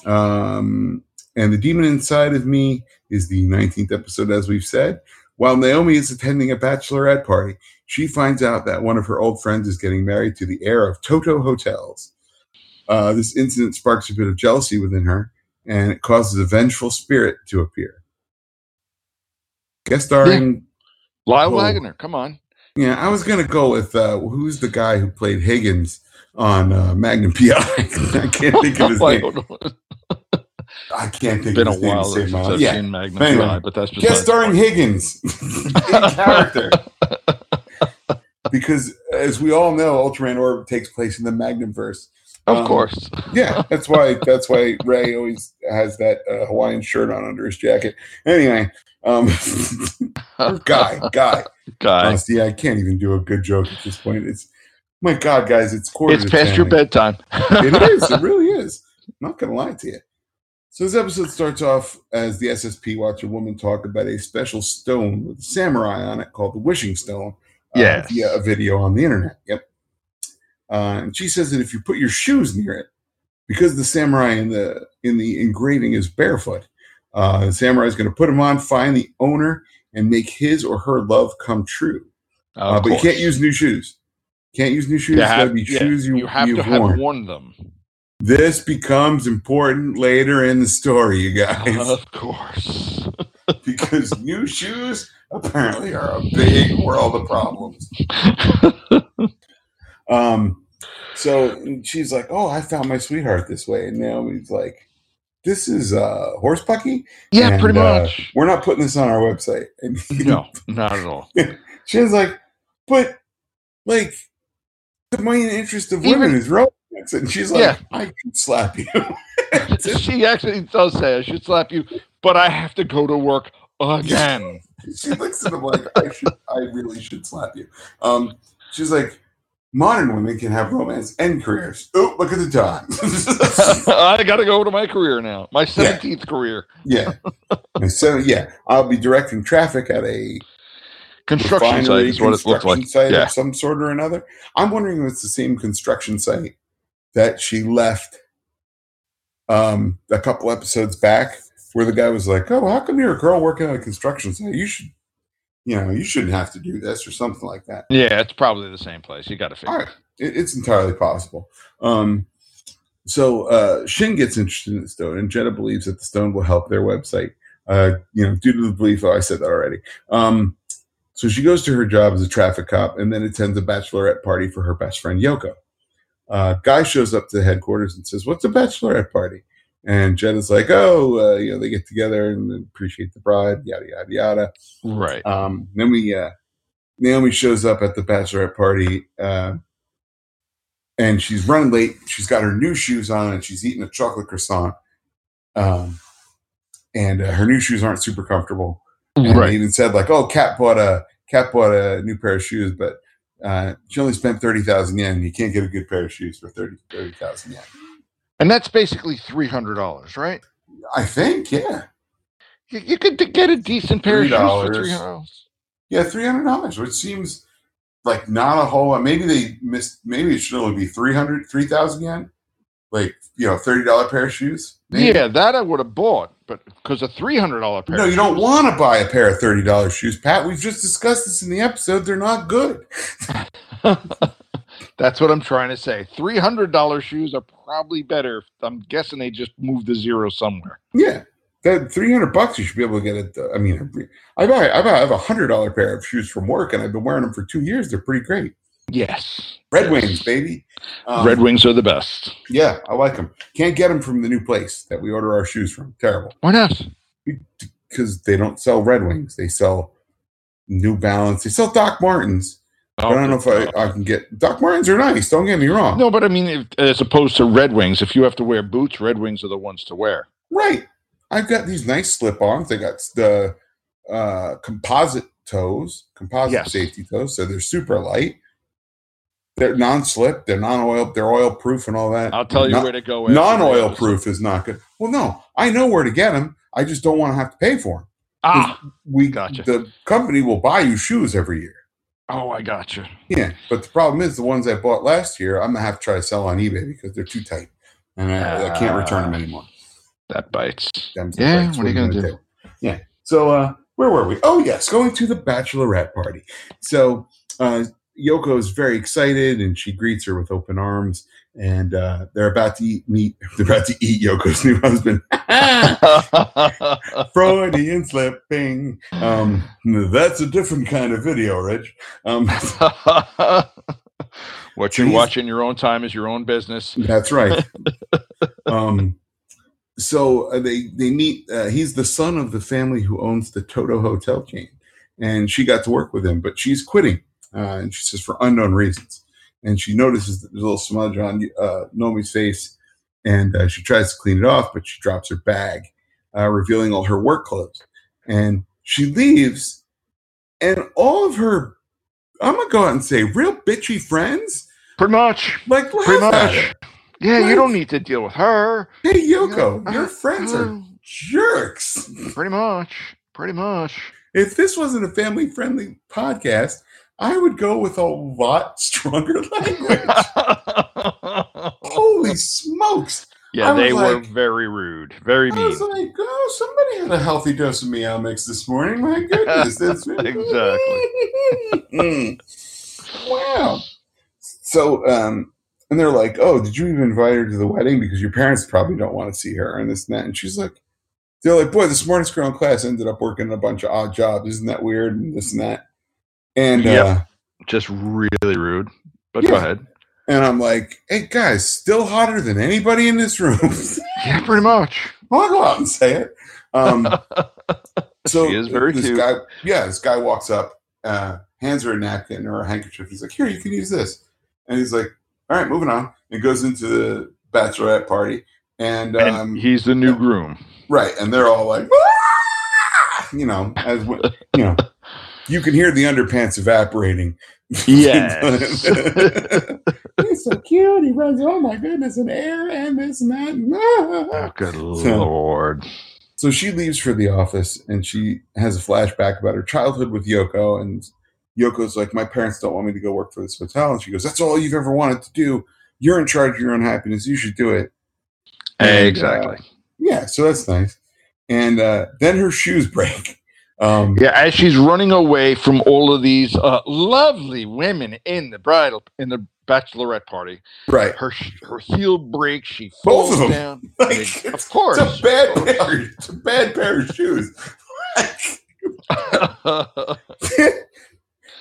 Um, and The Demon Inside of Me is the nineteenth episode, as we've said. While Naomi is attending a bachelorette party, she finds out that one of her old friends is getting married to the heir of Toto Hotels. Uh, this incident sparks a bit of jealousy within her, and it causes a vengeful spirit to appear. Guest starring... Yeah. Lyle oh. Wagner, come on. Yeah, I was going to go with uh, who's the guy who played Higgins on uh, Magnum P I. I can't think of his name. I can't think of his name. It's been a while since I've yeah. seen Magnum anyway, P I, but that's just guest starring Higgins in character. Because as we all know, Ultraman Orb takes place in the Magnum verse. Of um, course. Yeah, that's why that's why Ray always has that uh, Hawaiian shirt on under his jacket. Anyway, um, guy, guy, guy. Honestly, I can't even do a good joke at this point. It's my God, guys, it's quarter. It's past your bedtime. It is. It really is. I'm not going to lie to you. So this episode starts off as the S S P watch a woman talk about a special stone with a samurai on it called the Wishing Stone. Uh, yeah, via a video on the internet. Yep. Uh, and she says that if you put your shoes near it, because the samurai in the in the engraving is barefoot, uh, the samurai is going to put them on, find the owner, and make his or her love come true. Uh, but course. you can't use new shoes. Can't use new shoes. It's got to be shoes yeah, you, you have you've to have worn. worn them. This becomes important later in the story, you guys. Of course. Because new shoes apparently are a big world of problems. um. So she's like, "Oh, I found my sweetheart this way," and Naomi's like, "This is uh, horse pucky." Yeah, and, pretty much. Uh, we're not putting this on our website. And no, not at all. She was like, "But like, the main interest of Even, women is romance," and she's like, yeah. "I can slap you." She actually does say, "I should slap you," but I have to go to work again. She looks at him like, "I should. I really should slap you." Um, she's like, modern women can have romance and careers. Oh, look at the time. I got to go to my career now. My seventeenth yeah. career. Yeah. So, yeah, I'll be directing traffic at a construction site is what it looks like. Site yeah. of some sort or another. I'm wondering if it's the same construction site that she left um, a couple episodes back where the guy was like, "Oh, how come you're a girl working at a construction site? You should... You know, you shouldn't have to do this," or something like that. Yeah, it's probably the same place. You got to figure it out. It's entirely possible. Um, So uh, Shin gets interested in the stone, and Jedha believes that the stone will help their website. Uh, you know, due to the belief, oh, I said that already. Um, so she goes to her job as a traffic cop and then attends a bachelorette party for her best friend, Yoko. Uh, guy shows up to headquarters and says, what's a bachelorette party? And Jedha's like, oh, uh, you know, they get together and appreciate the bride, yada, yada, yada. Right. Um, then we, uh, Naomi shows up at the bachelorette party, uh, and she's running late. She's got her new shoes on, and she's eating a chocolate croissant. Um, and uh, her new shoes aren't super comfortable. And right. They even said, like, oh, Kat bought a Kat bought a new pair of shoes, but uh, she only spent thirty thousand yen. And you can't get a good pair of shoes for thirty thirty thousand yen. And that's basically three hundred dollars, right? I think, yeah. You, you could get a decent pair of shoes for three hundred dollars. Yeah, three hundred dollars, which seems like not a whole lot. Maybe they missed. Maybe it should only be three hundred, three thousand yen. Like, you know, thirty dollar pair of shoes. Maybe. Yeah, that I would have bought, but because a three hundred dollar pair. No, you don't want to buy a pair of thirty dollar shoes, Pat. We've just discussed this in the episode. They're not good. That's what I'm trying to say. Three hundred dollar shoes are probably better. I'm guessing they just moved the zero somewhere. Yeah. That three hundred bucks, you should be able to get it. I mean, I buy, I buy, I have a hundred dollar pair of shoes from work, and I've been wearing them for two years. They're pretty great. Yes, Red yes. Wings, baby. Um, Red Wings are the best. Yeah, I like them. Can't get them from the new place that we order our shoes from. Terrible. Why not? Because they don't sell Red Wings. They sell New Balance. They sell Doc Martens. Oh, but I don't know if I, I can get Doc Martens are nice. Don't get me wrong. No, but I mean, if, as opposed to Red Wings, if you have to wear boots, Red Wings are the ones to wear. Right. I've got these nice slip-ons. I got the uh, composite toes, composite yes. safety toes, so they're super light. They're non-slip. They're non-oil. They're oil-proof and all that. I'll tell you non- where to go. Non-oil-proof is not good. Well, no, I know where to get them. I just don't want to have to pay for them. Ah, we gotcha. The company will buy you shoes every year. Oh, I gotcha. Yeah, but the problem is the ones I bought last year, I'm gonna have to try to sell on eBay because they're too tight, and I, uh, I can't return them anymore. That bites. Them's yeah, bites. What, what are you going to do? do? Yeah. So uh, where were we? Oh, yes, going to the bachelorette party. So uh, Yoko is very excited, and she greets her with open arms, and uh, they're about to eat meat. They're about to eat Yoko's new husband. Freudian slipping. Um, that's a different kind of video, Rich. Um, what you watch in your own time is your own business. That's right. Um So uh, they, they meet, uh, he's the son of the family who owns the Toto Hotel chain, and she got to work with him, but she's quitting, uh, and she says for unknown reasons. And she notices that there's a little smudge on uh, Nomi's face, and uh, she tries to clean it off, but she drops her bag, uh, revealing all her work clothes. And she leaves, and all of her, I'm going to go out and say, real bitchy friends? Pretty much. Like, pretty much. Yeah, what? You don't need to deal with her. Hey, Yoko, yeah, your uh, friends uh, are jerks. Pretty much. Pretty much. If this wasn't a family-friendly podcast, I would go with a lot stronger language. Holy smokes. Yeah, they like, were very rude. Very mean. I was like, oh, somebody had a healthy dose of meow mix this morning. My goodness. That's exactly. Wow. So, um... and they're like, oh, did you even invite her to the wedding? Because your parents probably don't want to see her and this and that. And she's like, they're like, boy, the smartest girl in class ended up working a bunch of odd jobs. Isn't that weird? And this and that. And yep. uh, just really rude. But yeah. Go ahead. And I'm like, hey, guys, still hotter than anybody in this room. Yeah, pretty much. Well, I'll go out and say it. Um, so she is very this cute. Guy, yeah, this guy walks up, uh, hands her a napkin or a handkerchief. He's like, here, you can use this. And he's like, all right, moving on. It goes into the bachelorette party. And, um, and he's the new yeah, groom. Right. And they're all like, ah! you know, as when, you know, you can hear the underpants evaporating. Yes. He's so cute. He runs, oh my goodness, and air and this and that. And ah. Oh, good so, Lord. So she leaves for the office, and she has a flashback about her childhood with Yoko, and Yoko's like, my parents don't want me to go work for this hotel. And she goes, that's all you've ever wanted to do. You're in charge of your own happiness. You should do it. And, exactly. Uh, yeah, so that's nice. And uh, then her shoes break. Um, yeah, as she's running away from all of these uh, lovely women in the bridal in the bachelorette party, right? Her her heel breaks. She falls Both of them. down. Like, it's, of course, it's a bad pair. It's a bad pair of shoes.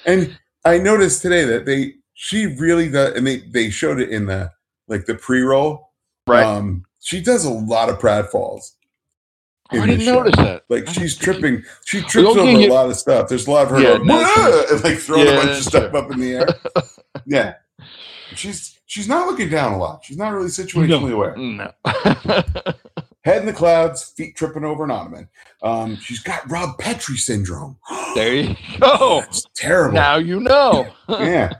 And I noticed today that they she really does, and they they showed it in the like the pre-roll, right? Um, she does a lot of pratfalls. I didn't notice that. Like she's tripping, she trips over a lot of stuff. There's a lot of her yeah, going, no, and like throwing yeah, a bunch of stuff true. up in the air. Yeah, she's she's not looking down a lot. She's not really situationally no. aware. No. Head in the clouds, feet tripping over an ottoman. Um, she's got Rob Petrie syndrome. There you go. That's terrible. Now you know. Yeah.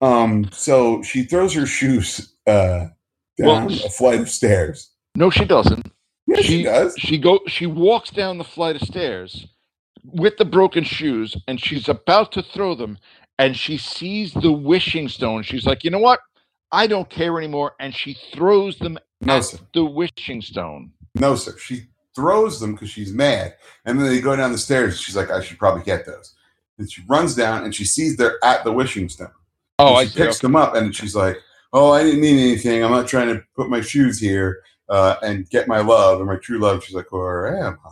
Um. So she throws her shoes uh, down well, a flight of stairs. No, she doesn't. Yeah, she, she does. She go. She walks down the flight of stairs with the broken shoes, and she's about to throw them, and she sees the wishing stone. She's like, you know what? I don't care anymore, and she throws them no, at sir. the wishing stone. No, sir. She throws them because she's mad, and then they go down the stairs. She's like, I should probably get those. And she runs down, and she sees they're at the wishing stone. Oh, and I see. She picks okay. them up, and she's like, oh, I didn't mean anything. I'm not trying to put my shoes here. Uh, and get my love and my true love. She's like, where am I?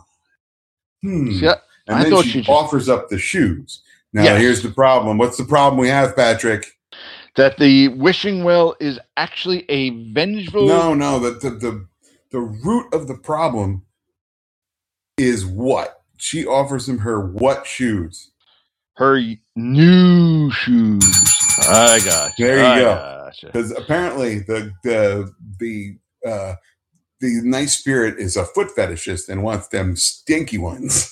Hmm. Yeah, and I then she, she just... offers up the shoes. Now, yes. Here's the problem. What's the problem we have, Patrick? That the wishing well is actually a vengeful. No, no. The the the, the root of the problem is what she offers him. Her what shoes? Her new shoes. I got you. There you I go. Because apparently the the the uh, the nice spirit is a foot fetishist and wants them stinky ones.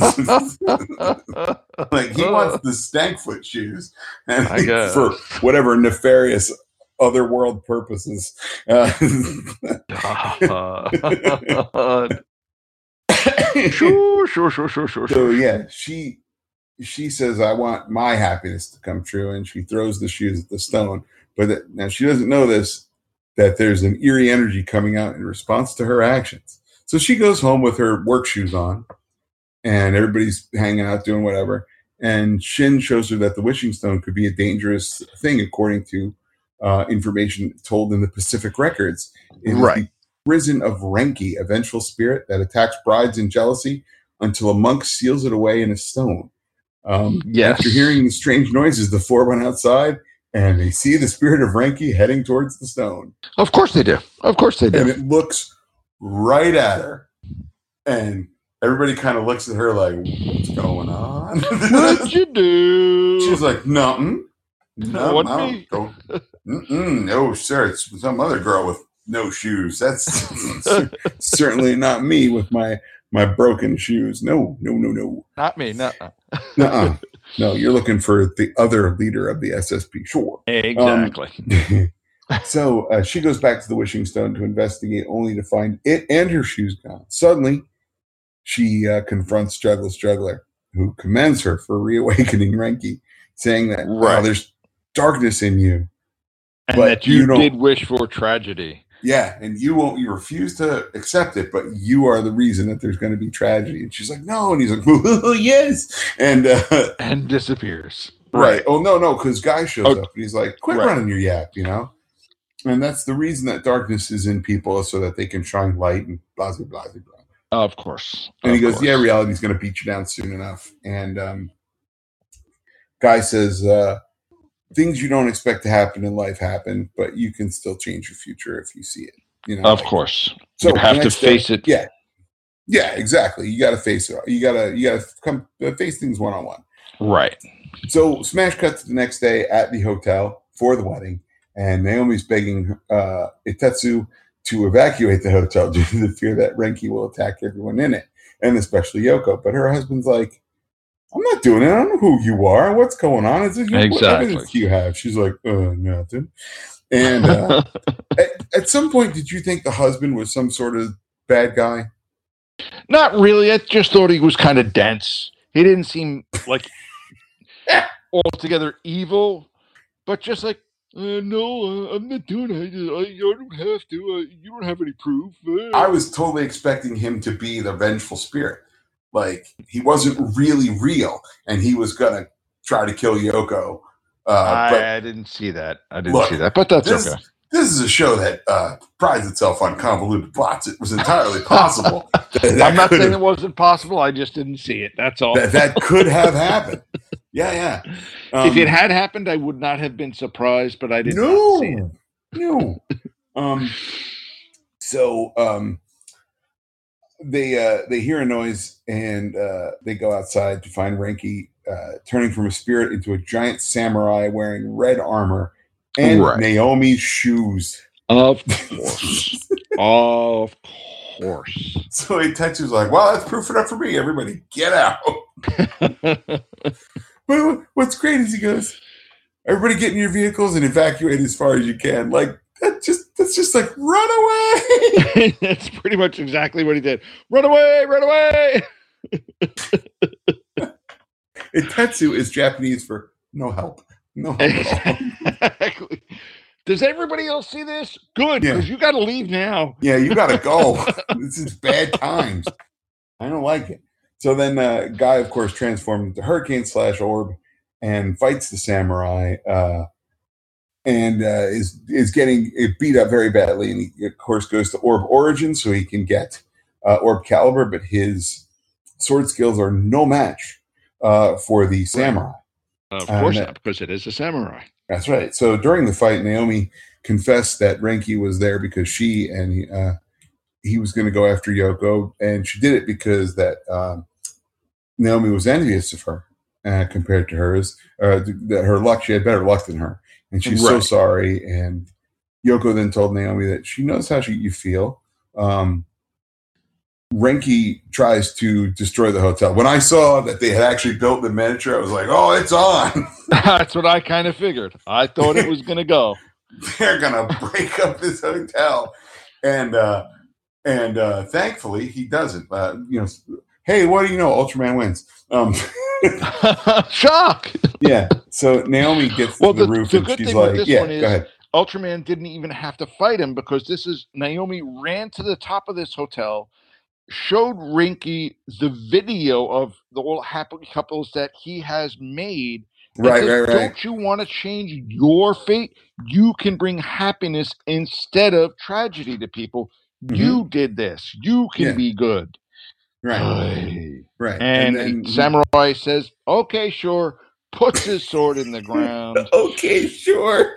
Like he wants the stank foot shoes and for whatever nefarious otherworld purposes. Uh, sure, sure, sure, sure, sure. So yeah, she she says, "I want my happiness to come true," and she throws the shoes at the stone. But that, now she doesn't know this. That there's an eerie energy coming out in response to her actions. So she goes home with her work shoes on, and everybody's hanging out doing whatever. And Shin shows her that the wishing stone could be a dangerous thing, according to uh, information told in the Pacific Records. It right. is the prison of Renki, a vengeful spirit that attacks brides in jealousy until a monk seals it away in a stone. Um, yes. After hearing the strange noises, the four went outside. And they see the spirit of Renki heading towards the stone. Of course they do. Of course they do. And it looks right at her. And everybody kind of looks at her like, what's going on? What'd you do? She's like, no, no, I don't go. No, sir, it's some other girl with no shoes. That's certainly not me with my, my broken shoes. No, no, no, no. Not me, no. Nuh-uh. No, you're looking for the other leader of the S S P. Sure. Exactly. Um, so uh, she goes back to the wishing stone to investigate, only to find it and her shoes gone. Suddenly, she uh, confronts Jugglus Juggler, who commends her for reawakening Renki, saying that right. oh, there's darkness in you. And but that you, you did wish for tragedy. Yeah, and you won't. You refuse to accept it, but you are the reason that there's going to be tragedy. And she's like, no. And he's like, oh, yes. And uh, and disappears. Right. Oh, no, no, because Guy shows oh, up. And he's like, quit right. running your yap, you know? And that's the reason that darkness is in people, so that they can shine light and blah, blah, blah, blah. Of course. And of he goes, course. yeah, reality's going to beat you down soon enough. And um, Guy says, uh, things you don't expect to happen in life happen, but you can still change your future if you see it. You know, of like, course. So you have to face day, it. Yeah, yeah, exactly. You got to face it. You gotta, you gotta come face things one on one. Right. So, smash cut to the next day at the hotel for the wedding, and Naomi's begging uh, Itetsu to evacuate the hotel due to the fear that Renki will attack everyone in it, and especially Yoko. But her husband's like, I'm not doing it. I don't know who you are. What's going on? Is it you? Exactly. What evidence do you have? She's like, uh, nothing. And uh, at, at some point, did you think the husband was some sort of bad guy? Not really. I just thought he was kind of dense. He didn't seem like altogether evil, but just like, uh, no, uh, I'm not doing it. I, I don't have to. Uh, you don't have any proof. Uh. I was totally expecting him to be the vengeful spirit. Like, he wasn't really real, and he was going to try to kill Yoko. Uh, I, but, I didn't see that. I didn't look, see that, but that's this, okay. This is a show that uh, prides itself on convoluted plots. It was entirely possible. that, that I'm not saying it wasn't possible. I just didn't see it. That's all. That, that could have happened. Yeah, yeah. Um, if it had happened, I would not have been surprised, but I did no, not see it. No. um, so um, they uh, they hear a noise, and uh, they go outside to find Renki uh, turning from a spirit into a giant samurai wearing red armor and right. Naomi's shoes. Of course. Of course. So he texts, he's like, well, that's proof enough for me. Everybody get out. But what's great is he goes, everybody get in your vehicles and evacuate as far as you can. Like, that just that's just like, run away. That's pretty much exactly what he did. Run away, run away. Itetsu is Japanese for no help. No help at all. Does everybody else see this? Good, because yeah. you got to leave now. Yeah, you got to go. This is bad times. I don't like it. So then uh, Guy, of course, transformed into Hurricane slash Orb and fights the samurai uh, and uh, is is getting beat up very badly. And he, of course, goes to Orb Origin so he can get uh, Orb Caliber, but his sword skills are no match uh, for the samurai. Uh, of course um, not, because it is a samurai. That's right. So during the fight, Naomi confessed that Renki was there because she and he, uh, he was going to go after Yoko, and she did it because that um, Naomi was envious of her. Uh, compared to hers, uh, that her luck, she had better luck than her, and she's right. so sorry. And Yoko then told Naomi that she knows how she, you feel. Um, Renki tries to destroy the hotel. When I saw that they had actually built the miniature, I was like, "Oh, it's on." That's what I kind of figured. I thought it was going to go. They're going to break up this hotel, and uh, and uh, thankfully he doesn't. Uh, you know, hey, what do you know? Ultraman wins. Um, Shock. Yeah. So Naomi gets well, to the, the roof the and she's like, "Yeah, go ahead." Ultraman didn't even have to fight him because this is Naomi ran to the top of this hotel, showed Renki the video of the all happy couples that he has made. Right, says, right, right. Don't you want to change your fate? You can bring happiness instead of tragedy to people. Mm-hmm. You did this. You can yeah. be good. Right, right. And, and then, samurai says, okay, sure, puts his sword in the ground. Okay, sure.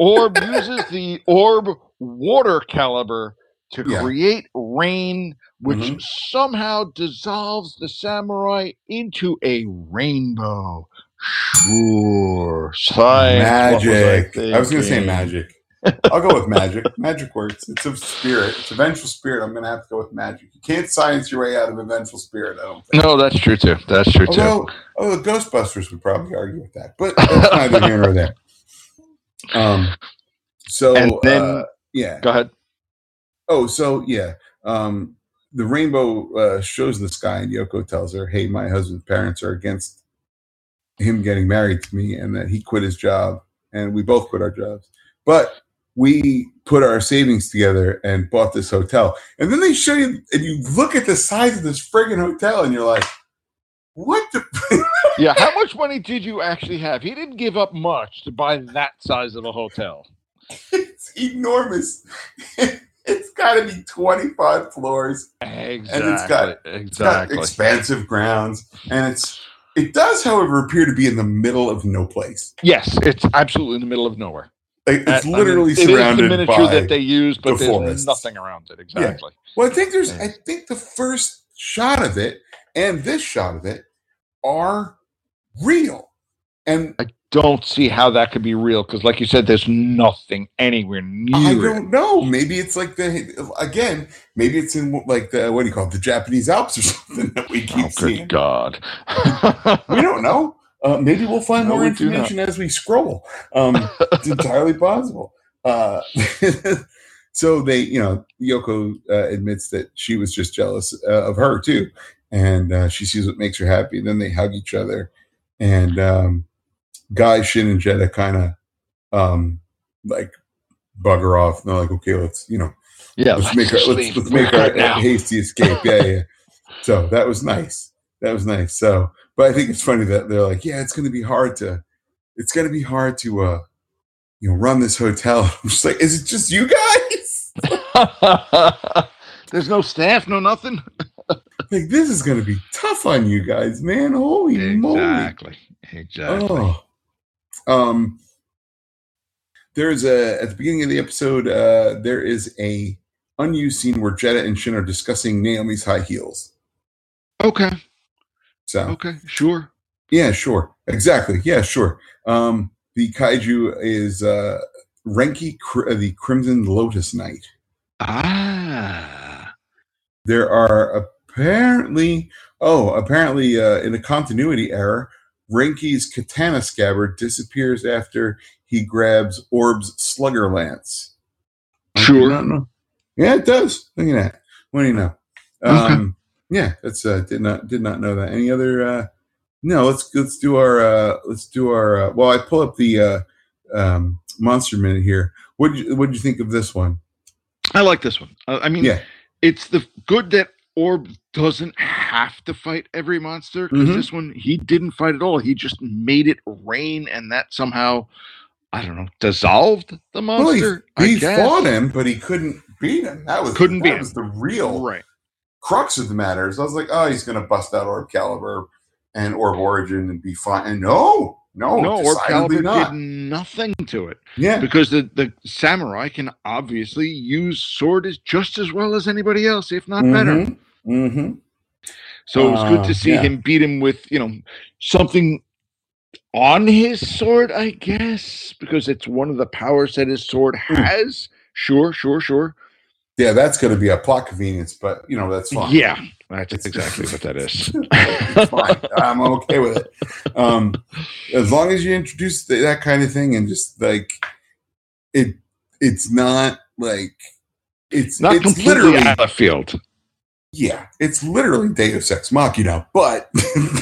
Orb uses the Orb Water Caliber to yeah. create rain, which mm-hmm. somehow dissolves the samurai into a rainbow. Sure. Science. Magic. Was I, I was going to say magic. I'll go with magic. Magic works. It's a spirit. It's a vengeful spirit. I'm going to have to go with magic. You can't science your way out of a vengeful spirit, I don't think. No, that's true, too. That's true, Although, too. Oh, the Ghostbusters would probably argue with that. But that's neither here nor there. Um, so, and then, uh, yeah. Go ahead. Oh, so, yeah. Um, the rainbow uh, shows the sky, and Yoko tells her, hey, my husband's parents are against him getting married to me, and that he quit his job, and we both quit our jobs. But we put our savings together and bought this hotel. And then they show you, and you look at the size of this friggin' hotel, and you're like, what the? Yeah, how much money did you actually have? He didn't give up much to buy that size of a hotel. It's enormous. It's got to be twenty-five floors. Exactly. And it's got, exactly. it's got expansive grounds. And it's it does, however, appear to be in the middle of no place. Yes, it's absolutely in the middle of nowhere. It's literally I mean, it surrounded is the miniature by that they use, but the there's forest. Nothing around it. Exactly. Yeah. Well, I think there's. I think the first shot of it and this shot of it are real, and I don't see how that could be real because, like you said, there's nothing anywhere near. I don't it. know. Maybe it's like the again. Maybe it's in like the what do you call it, the Japanese Alps or something that we keep oh, seeing. Good God, we don't know. Uh, maybe we'll find no, more we information as we scroll. Um, it's entirely possible. Uh, so they, you know, Yoko uh, admits that she was just jealous uh, of her too, and uh, she sees what makes her happy. And then they hug each other, and um, Guy, Shin, and Jetta kind of um, like bugger off. And they're like, okay, let's you know, yeah, let's, let's make our let's, let's make our right haste escape. Yeah, yeah. So that was nice. That was nice. So, but I think it's funny that they're like, yeah, it's going to be hard to, it's going to be hard to, uh, you know, run this hotel. I'm just like, is it just you guys? There's no staff, no nothing. Like, this is going to be tough on you guys, man. Holy exactly. moly. Exactly. Exactly. Oh. Um, there's a, at the beginning of the episode, uh, there is a unused scene where Jetta and Shin are discussing Naomi's high heels. Okay. So. Okay. Sure. Yeah, sure. Exactly. Yeah, sure. Um, the kaiju is uh, Renki, Cr- the Crimson Lotus Knight. Ah. There are apparently, oh, apparently uh, in a continuity error, Renki's katana scabbard disappears after he grabs Orb's slugger lance. Sure. I don't know. Yeah, it does. Look at that. What do you know? Um, okay. Yeah, that's uh, did not did not know that. Any other? Uh, no, let's let's do our uh, let's do our. Uh, well, I pull up the uh, um, Monster Minute here. What did you, what did you think of this one? I like this one. Uh, I mean, yeah. It's the good that Orb doesn't have to fight every monster. Because mm-hmm. this one, he didn't fight at all. He just made it rain, and that somehow, I don't know, dissolved the monster. Well, he he fought him, but he couldn't beat him. That was couldn't beat him. That was the real right. crux of the matter. So I was like, oh, he's going to bust out Orb Caliber and Orb Origin and be fine. And no, no, no, Orb Caliber not. did nothing to it. Yeah, because the, the samurai can obviously use sword as just as well as anybody else, if not mm-hmm. better. Mm-hmm. So it was good to see uh, yeah. him beat him with, you know, something on his sword, I guess, because it's one of the powers that his sword has. Mm. Sure, sure, sure. Yeah, that's going to be a plot convenience, but, you know, that's fine. Yeah, that's it's, exactly what that is. It's fine. I'm okay with it. Um, as long as you introduce the, that kind of thing and just, like, it, it's not, like, it's, not it's completely literally out of the field. Yeah, it's literally Deus Ex Machina, but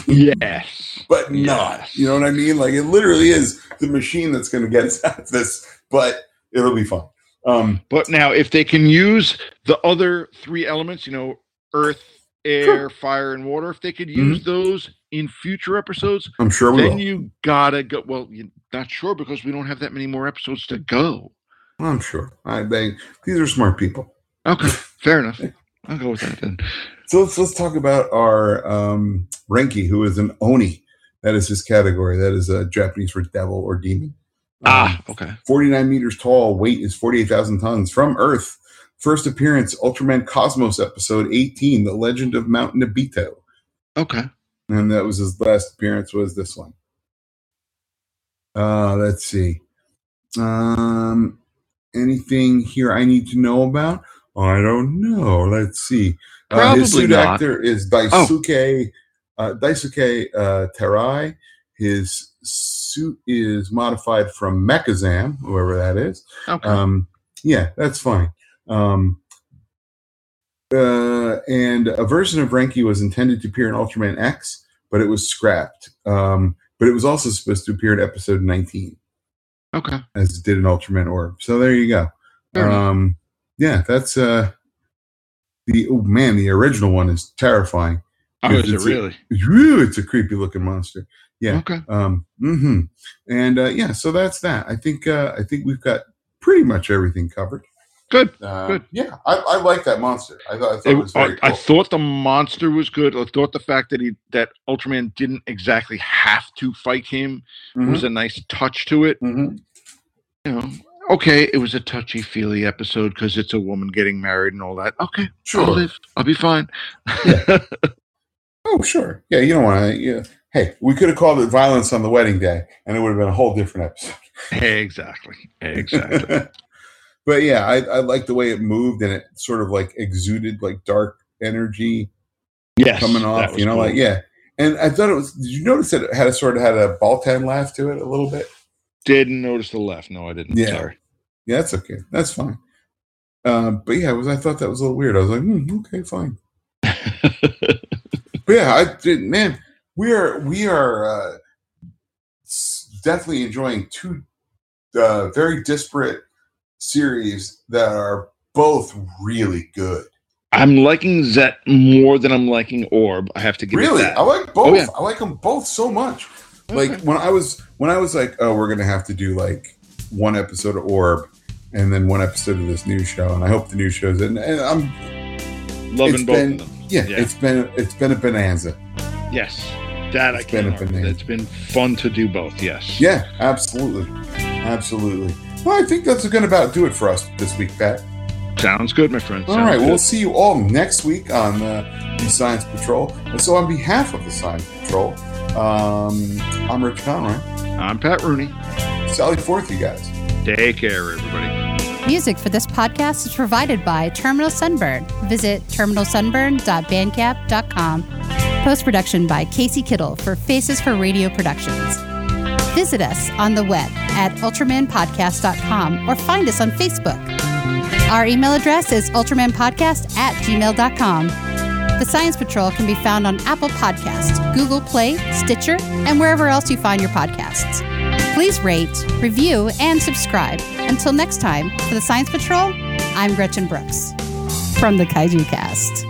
yes, but not. Yes. You know what I mean? Like, it literally is the machine that's going to get us out of this, but it'll be fun. Um, but now, if they can use the other three elements, you know, earth, air, sure. fire, and water, if they could use mm-hmm. those in future episodes, I'm sure we then will. You gotta go. Well, you're not sure because we don't have that many more episodes to go. I'm sure. I think these are smart people. Okay, fair enough. I'll go with that then. So let's let's talk about our um, Renki, who is an Oni. That is his category. That is uh, Japanese for devil or demon. Um, ah, okay. forty-nine meters tall. Weight is forty-eight thousand tons. From Earth. First appearance, Ultraman Cosmos episode eighteen, The Legend of Mount Nabito. Okay. And that was his last appearance was this one. Uh, let's see. Um, anything here I need to know about? I don't know. Let's see. Probably uh, his suit not. actor is Daisuke oh. uh, Daisuke uh, Terai. His suit is modified from Mechazam, whoever that is. Okay. Um, yeah, that's fine. Um, uh, and a version of Renki was intended to appear in Ultraman X, but it was scrapped. Um, but it was also supposed to appear in episode nineteen. Okay. As it did in Ultraman Orb. So there you go. Fair um enough. Yeah, that's uh, the oh man, the original one is terrifying. Oh, is it really? A, it's a creepy looking monster. Yeah. Okay. Um. Mm-hmm. And uh, yeah, so that's that. I think uh, I think we've got pretty much everything covered. Good. Uh, good. Yeah, I, I like that monster. I thought I thought it, it was very I, cool. I thought the monster was good. I thought the fact that he that Ultraman didn't exactly have to fight him mm-hmm. was a nice touch to it. Mm-hmm. You know. Okay, it was a touchy-feely episode because it's a woman getting married and all that. Okay, sure. I'll live. I'll be fine. Yeah. Oh, sure. Yeah, you don't want to. Yeah. Hey, we could have called it Violence on the Wedding Day, and it would have been a whole different episode. Exactly. Exactly. But, yeah, I, I like the way it moved, and it sort of, like, exuded, like, dark energy yes, coming off. You know, cool. like, yeah. And I thought it was – did you notice that it had a sort of had a Baltan laugh to it a little bit? Didn't notice the left. No, I didn't. Yeah. Sorry. Yeah, that's okay. That's fine. Uh, but yeah, it was, I thought that was a little weird. I was like, hmm, okay, fine. But yeah, I did. Man, we are we are uh, definitely enjoying two uh, very disparate series that are both really good. I'm liking Zet more than I'm liking Orb. I have to give really? It that. I like both. Oh, yeah. I like them both so much. Like okay. when I was when I was like, oh, we're gonna have to do like one episode of Orb and then one episode of this new show, and I hope the new show's in. And I'm loving both been, of them. Yeah, yeah, it's been it's been a bonanza. Yes, that it's I can. It's been fun to do both. Yes. Yeah, absolutely, absolutely. Well, I think that's gonna about do it for us this week, Pat. Sounds good, my friend. All Sounds right, good. We'll see you all next week on uh, the Science Patrol. And so, on behalf of the Science Patrol, um, I'm Rich Conroy. I'm Pat Rooney. Sally forth, you guys. Take care, everybody. Music for this podcast is provided by Terminal Sunburn. Visit terminal sunburn dot bandcamp dot com. Post-production by Casey Kittel for Faces for Radio Productions. Visit us on the web at ultraman podcast dot com or find us on Facebook. Our email address is ultraman podcast at gmail dot com. The Science Patrol can be found on Apple Podcasts, Google Play, Stitcher, and wherever else you find your podcasts. Please rate, review, and subscribe. Until next time, for the Science Patrol, I'm Gretchen Brooks from the Kaiju Cast.